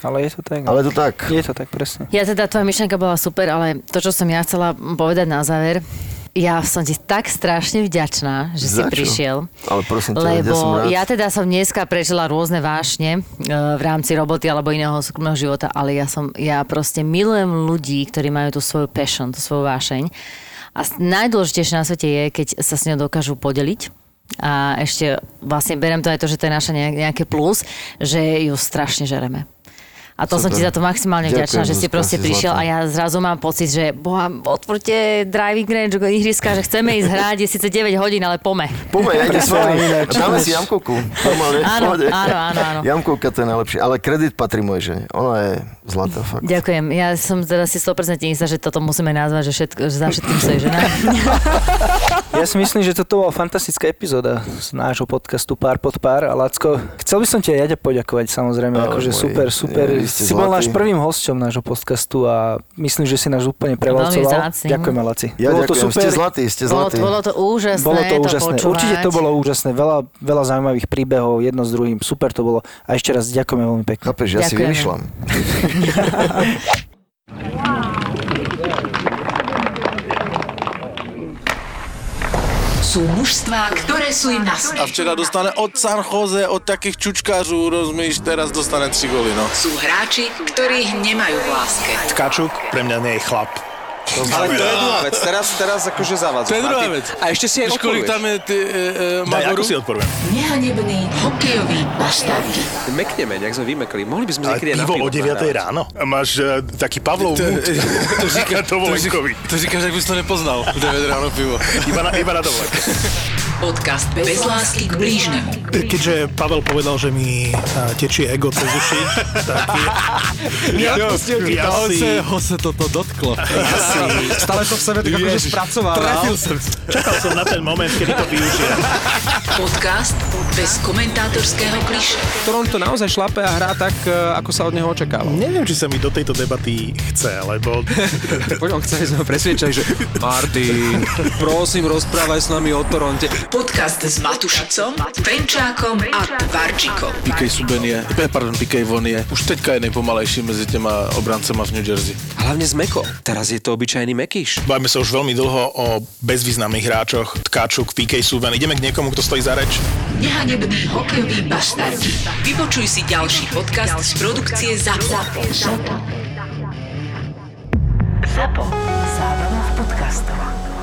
Ale je to tak. Ale je to tak. Je to tak, presne. Ja teda, tvoja myšlenka bola super, ale to, čo som ja chcela povedať na záver, ja som ti tak strašne vďačná, že Za si čo? Prišiel. Ale prosím ťa, lebo ja, ja teda som dneska prežila rôzne vášne e, v rámci roboty alebo iného súkromného života, ale ja som, ja proste milujem ľudí, ktorí majú tú svoju passion, tú svoju vášeň. A najdôležitejšie na svete je, keď sa s ňou dokážu podeliť. A ešte vlastne beriem to aj to, že to je naša nejaké plus, že ju strašne žereme. A to super. Som ti za to maximálne vďačná, že si proste prišiel zlaté. A ja zrazu mám pocit, že boha, otvorte driving range, ihriska, že chceme ísť hrať, je síce deväť hodín, ale pome. Pome, ja idem s vami. Dáme si jamkovku. Normálne. Áno, áno, áno, áno. Jamkovka, to je najlepšie, ale kredit patrí mojej žene. Ona je zlatá, fakt. Ďakujem, ja som teda si sto percent istá, že toto musíme nazvať, že, všetko, že za všetkým stojí žena. Ja si myslím, že toto bola fantastická epizóda z nášho podcastu Pár pod pár. A Lacko, chcel by som ti aj ja poďakovať, samozrejme, ale akože môj, super, super. Je... Si bol náš prvým hosťom nášho podcastu a myslím, že si náš úplne prevalcoval. Ďakujem, Laci. Ja bolo ďakujem, to super. Ste zlatí, ste zlatí. Bolo, bolo to úžasné, bolo to, úžasné. To určite to bolo úžasné. Veľa, veľa zaujímavých príbehov, jedno s druhým. Super to bolo. A ešte raz ďakujeme veľmi pekne. Chápeš, ja si vymýšľam. Sú mužstvá, ktoré sú im nás. A včera dostane od San Jose, od takých čučkářů, rozumíš, teraz dostane tri góly, no. Sú hráči, ktorých nemajú v láske. Tkačuk pre mňa nie je chlap. Ale to je druhá vec, teraz, teraz akože zavadzú. To je druhá vec. A ešte si aj odporuješ. Tam je ty, e, e, daj, ako si odporujem. Nehanebný hokejový baštavky. Mekneme, nejak sme vymekli. Mohli by sme niekedy aj na pivo. Ale pivo o deviatej ráno. Máš e, taký Pavlov múd. To říkáš, to říkáš, ak by si to nepoznal. deväť ráno pivo. Iba na, iba na dovolenku. Podcast Bez lásky k blížnemu. Keďže Pavel povedal, že mi tečie ego cez uši, tak ja, ja, ja si... ho sa toto dotklo. Ja si... Stále to v sebe tak akože spracoval. Trafil som. Čakal som na ten moment, kedy to využijem. Podcast bez komentátorského kliše. Ktorom to naozaj šlape a hrá tak, ako sa od neho očakáva. Neviem, či sa mi do tejto debaty chce, lebo... Poďom, chceli sme ho presviečať, že Martin, prosím, rozprávaj s nami o Toronte. Podcast s Matušicom, Penčákom a Tvarčíkom. pé ká Subban je, pardon, pé ká Von je už teďka je najpomalejší medzi těma obrancema v New Jersey. Hlavne s Mekom. Teraz je to obyčajný Mekyš. Bavíme sa už veľmi dlho o bezvýznamných hráčoch, Tkáčuk, pé ká Subban. Ideme k niekomu, kto stojí za reč. Nehanebný hokejový baštardi. Vypočuj si ďalší podcast z produkcie ZAPO. ZAPO. ZAPO. Zábrná v podcastovách.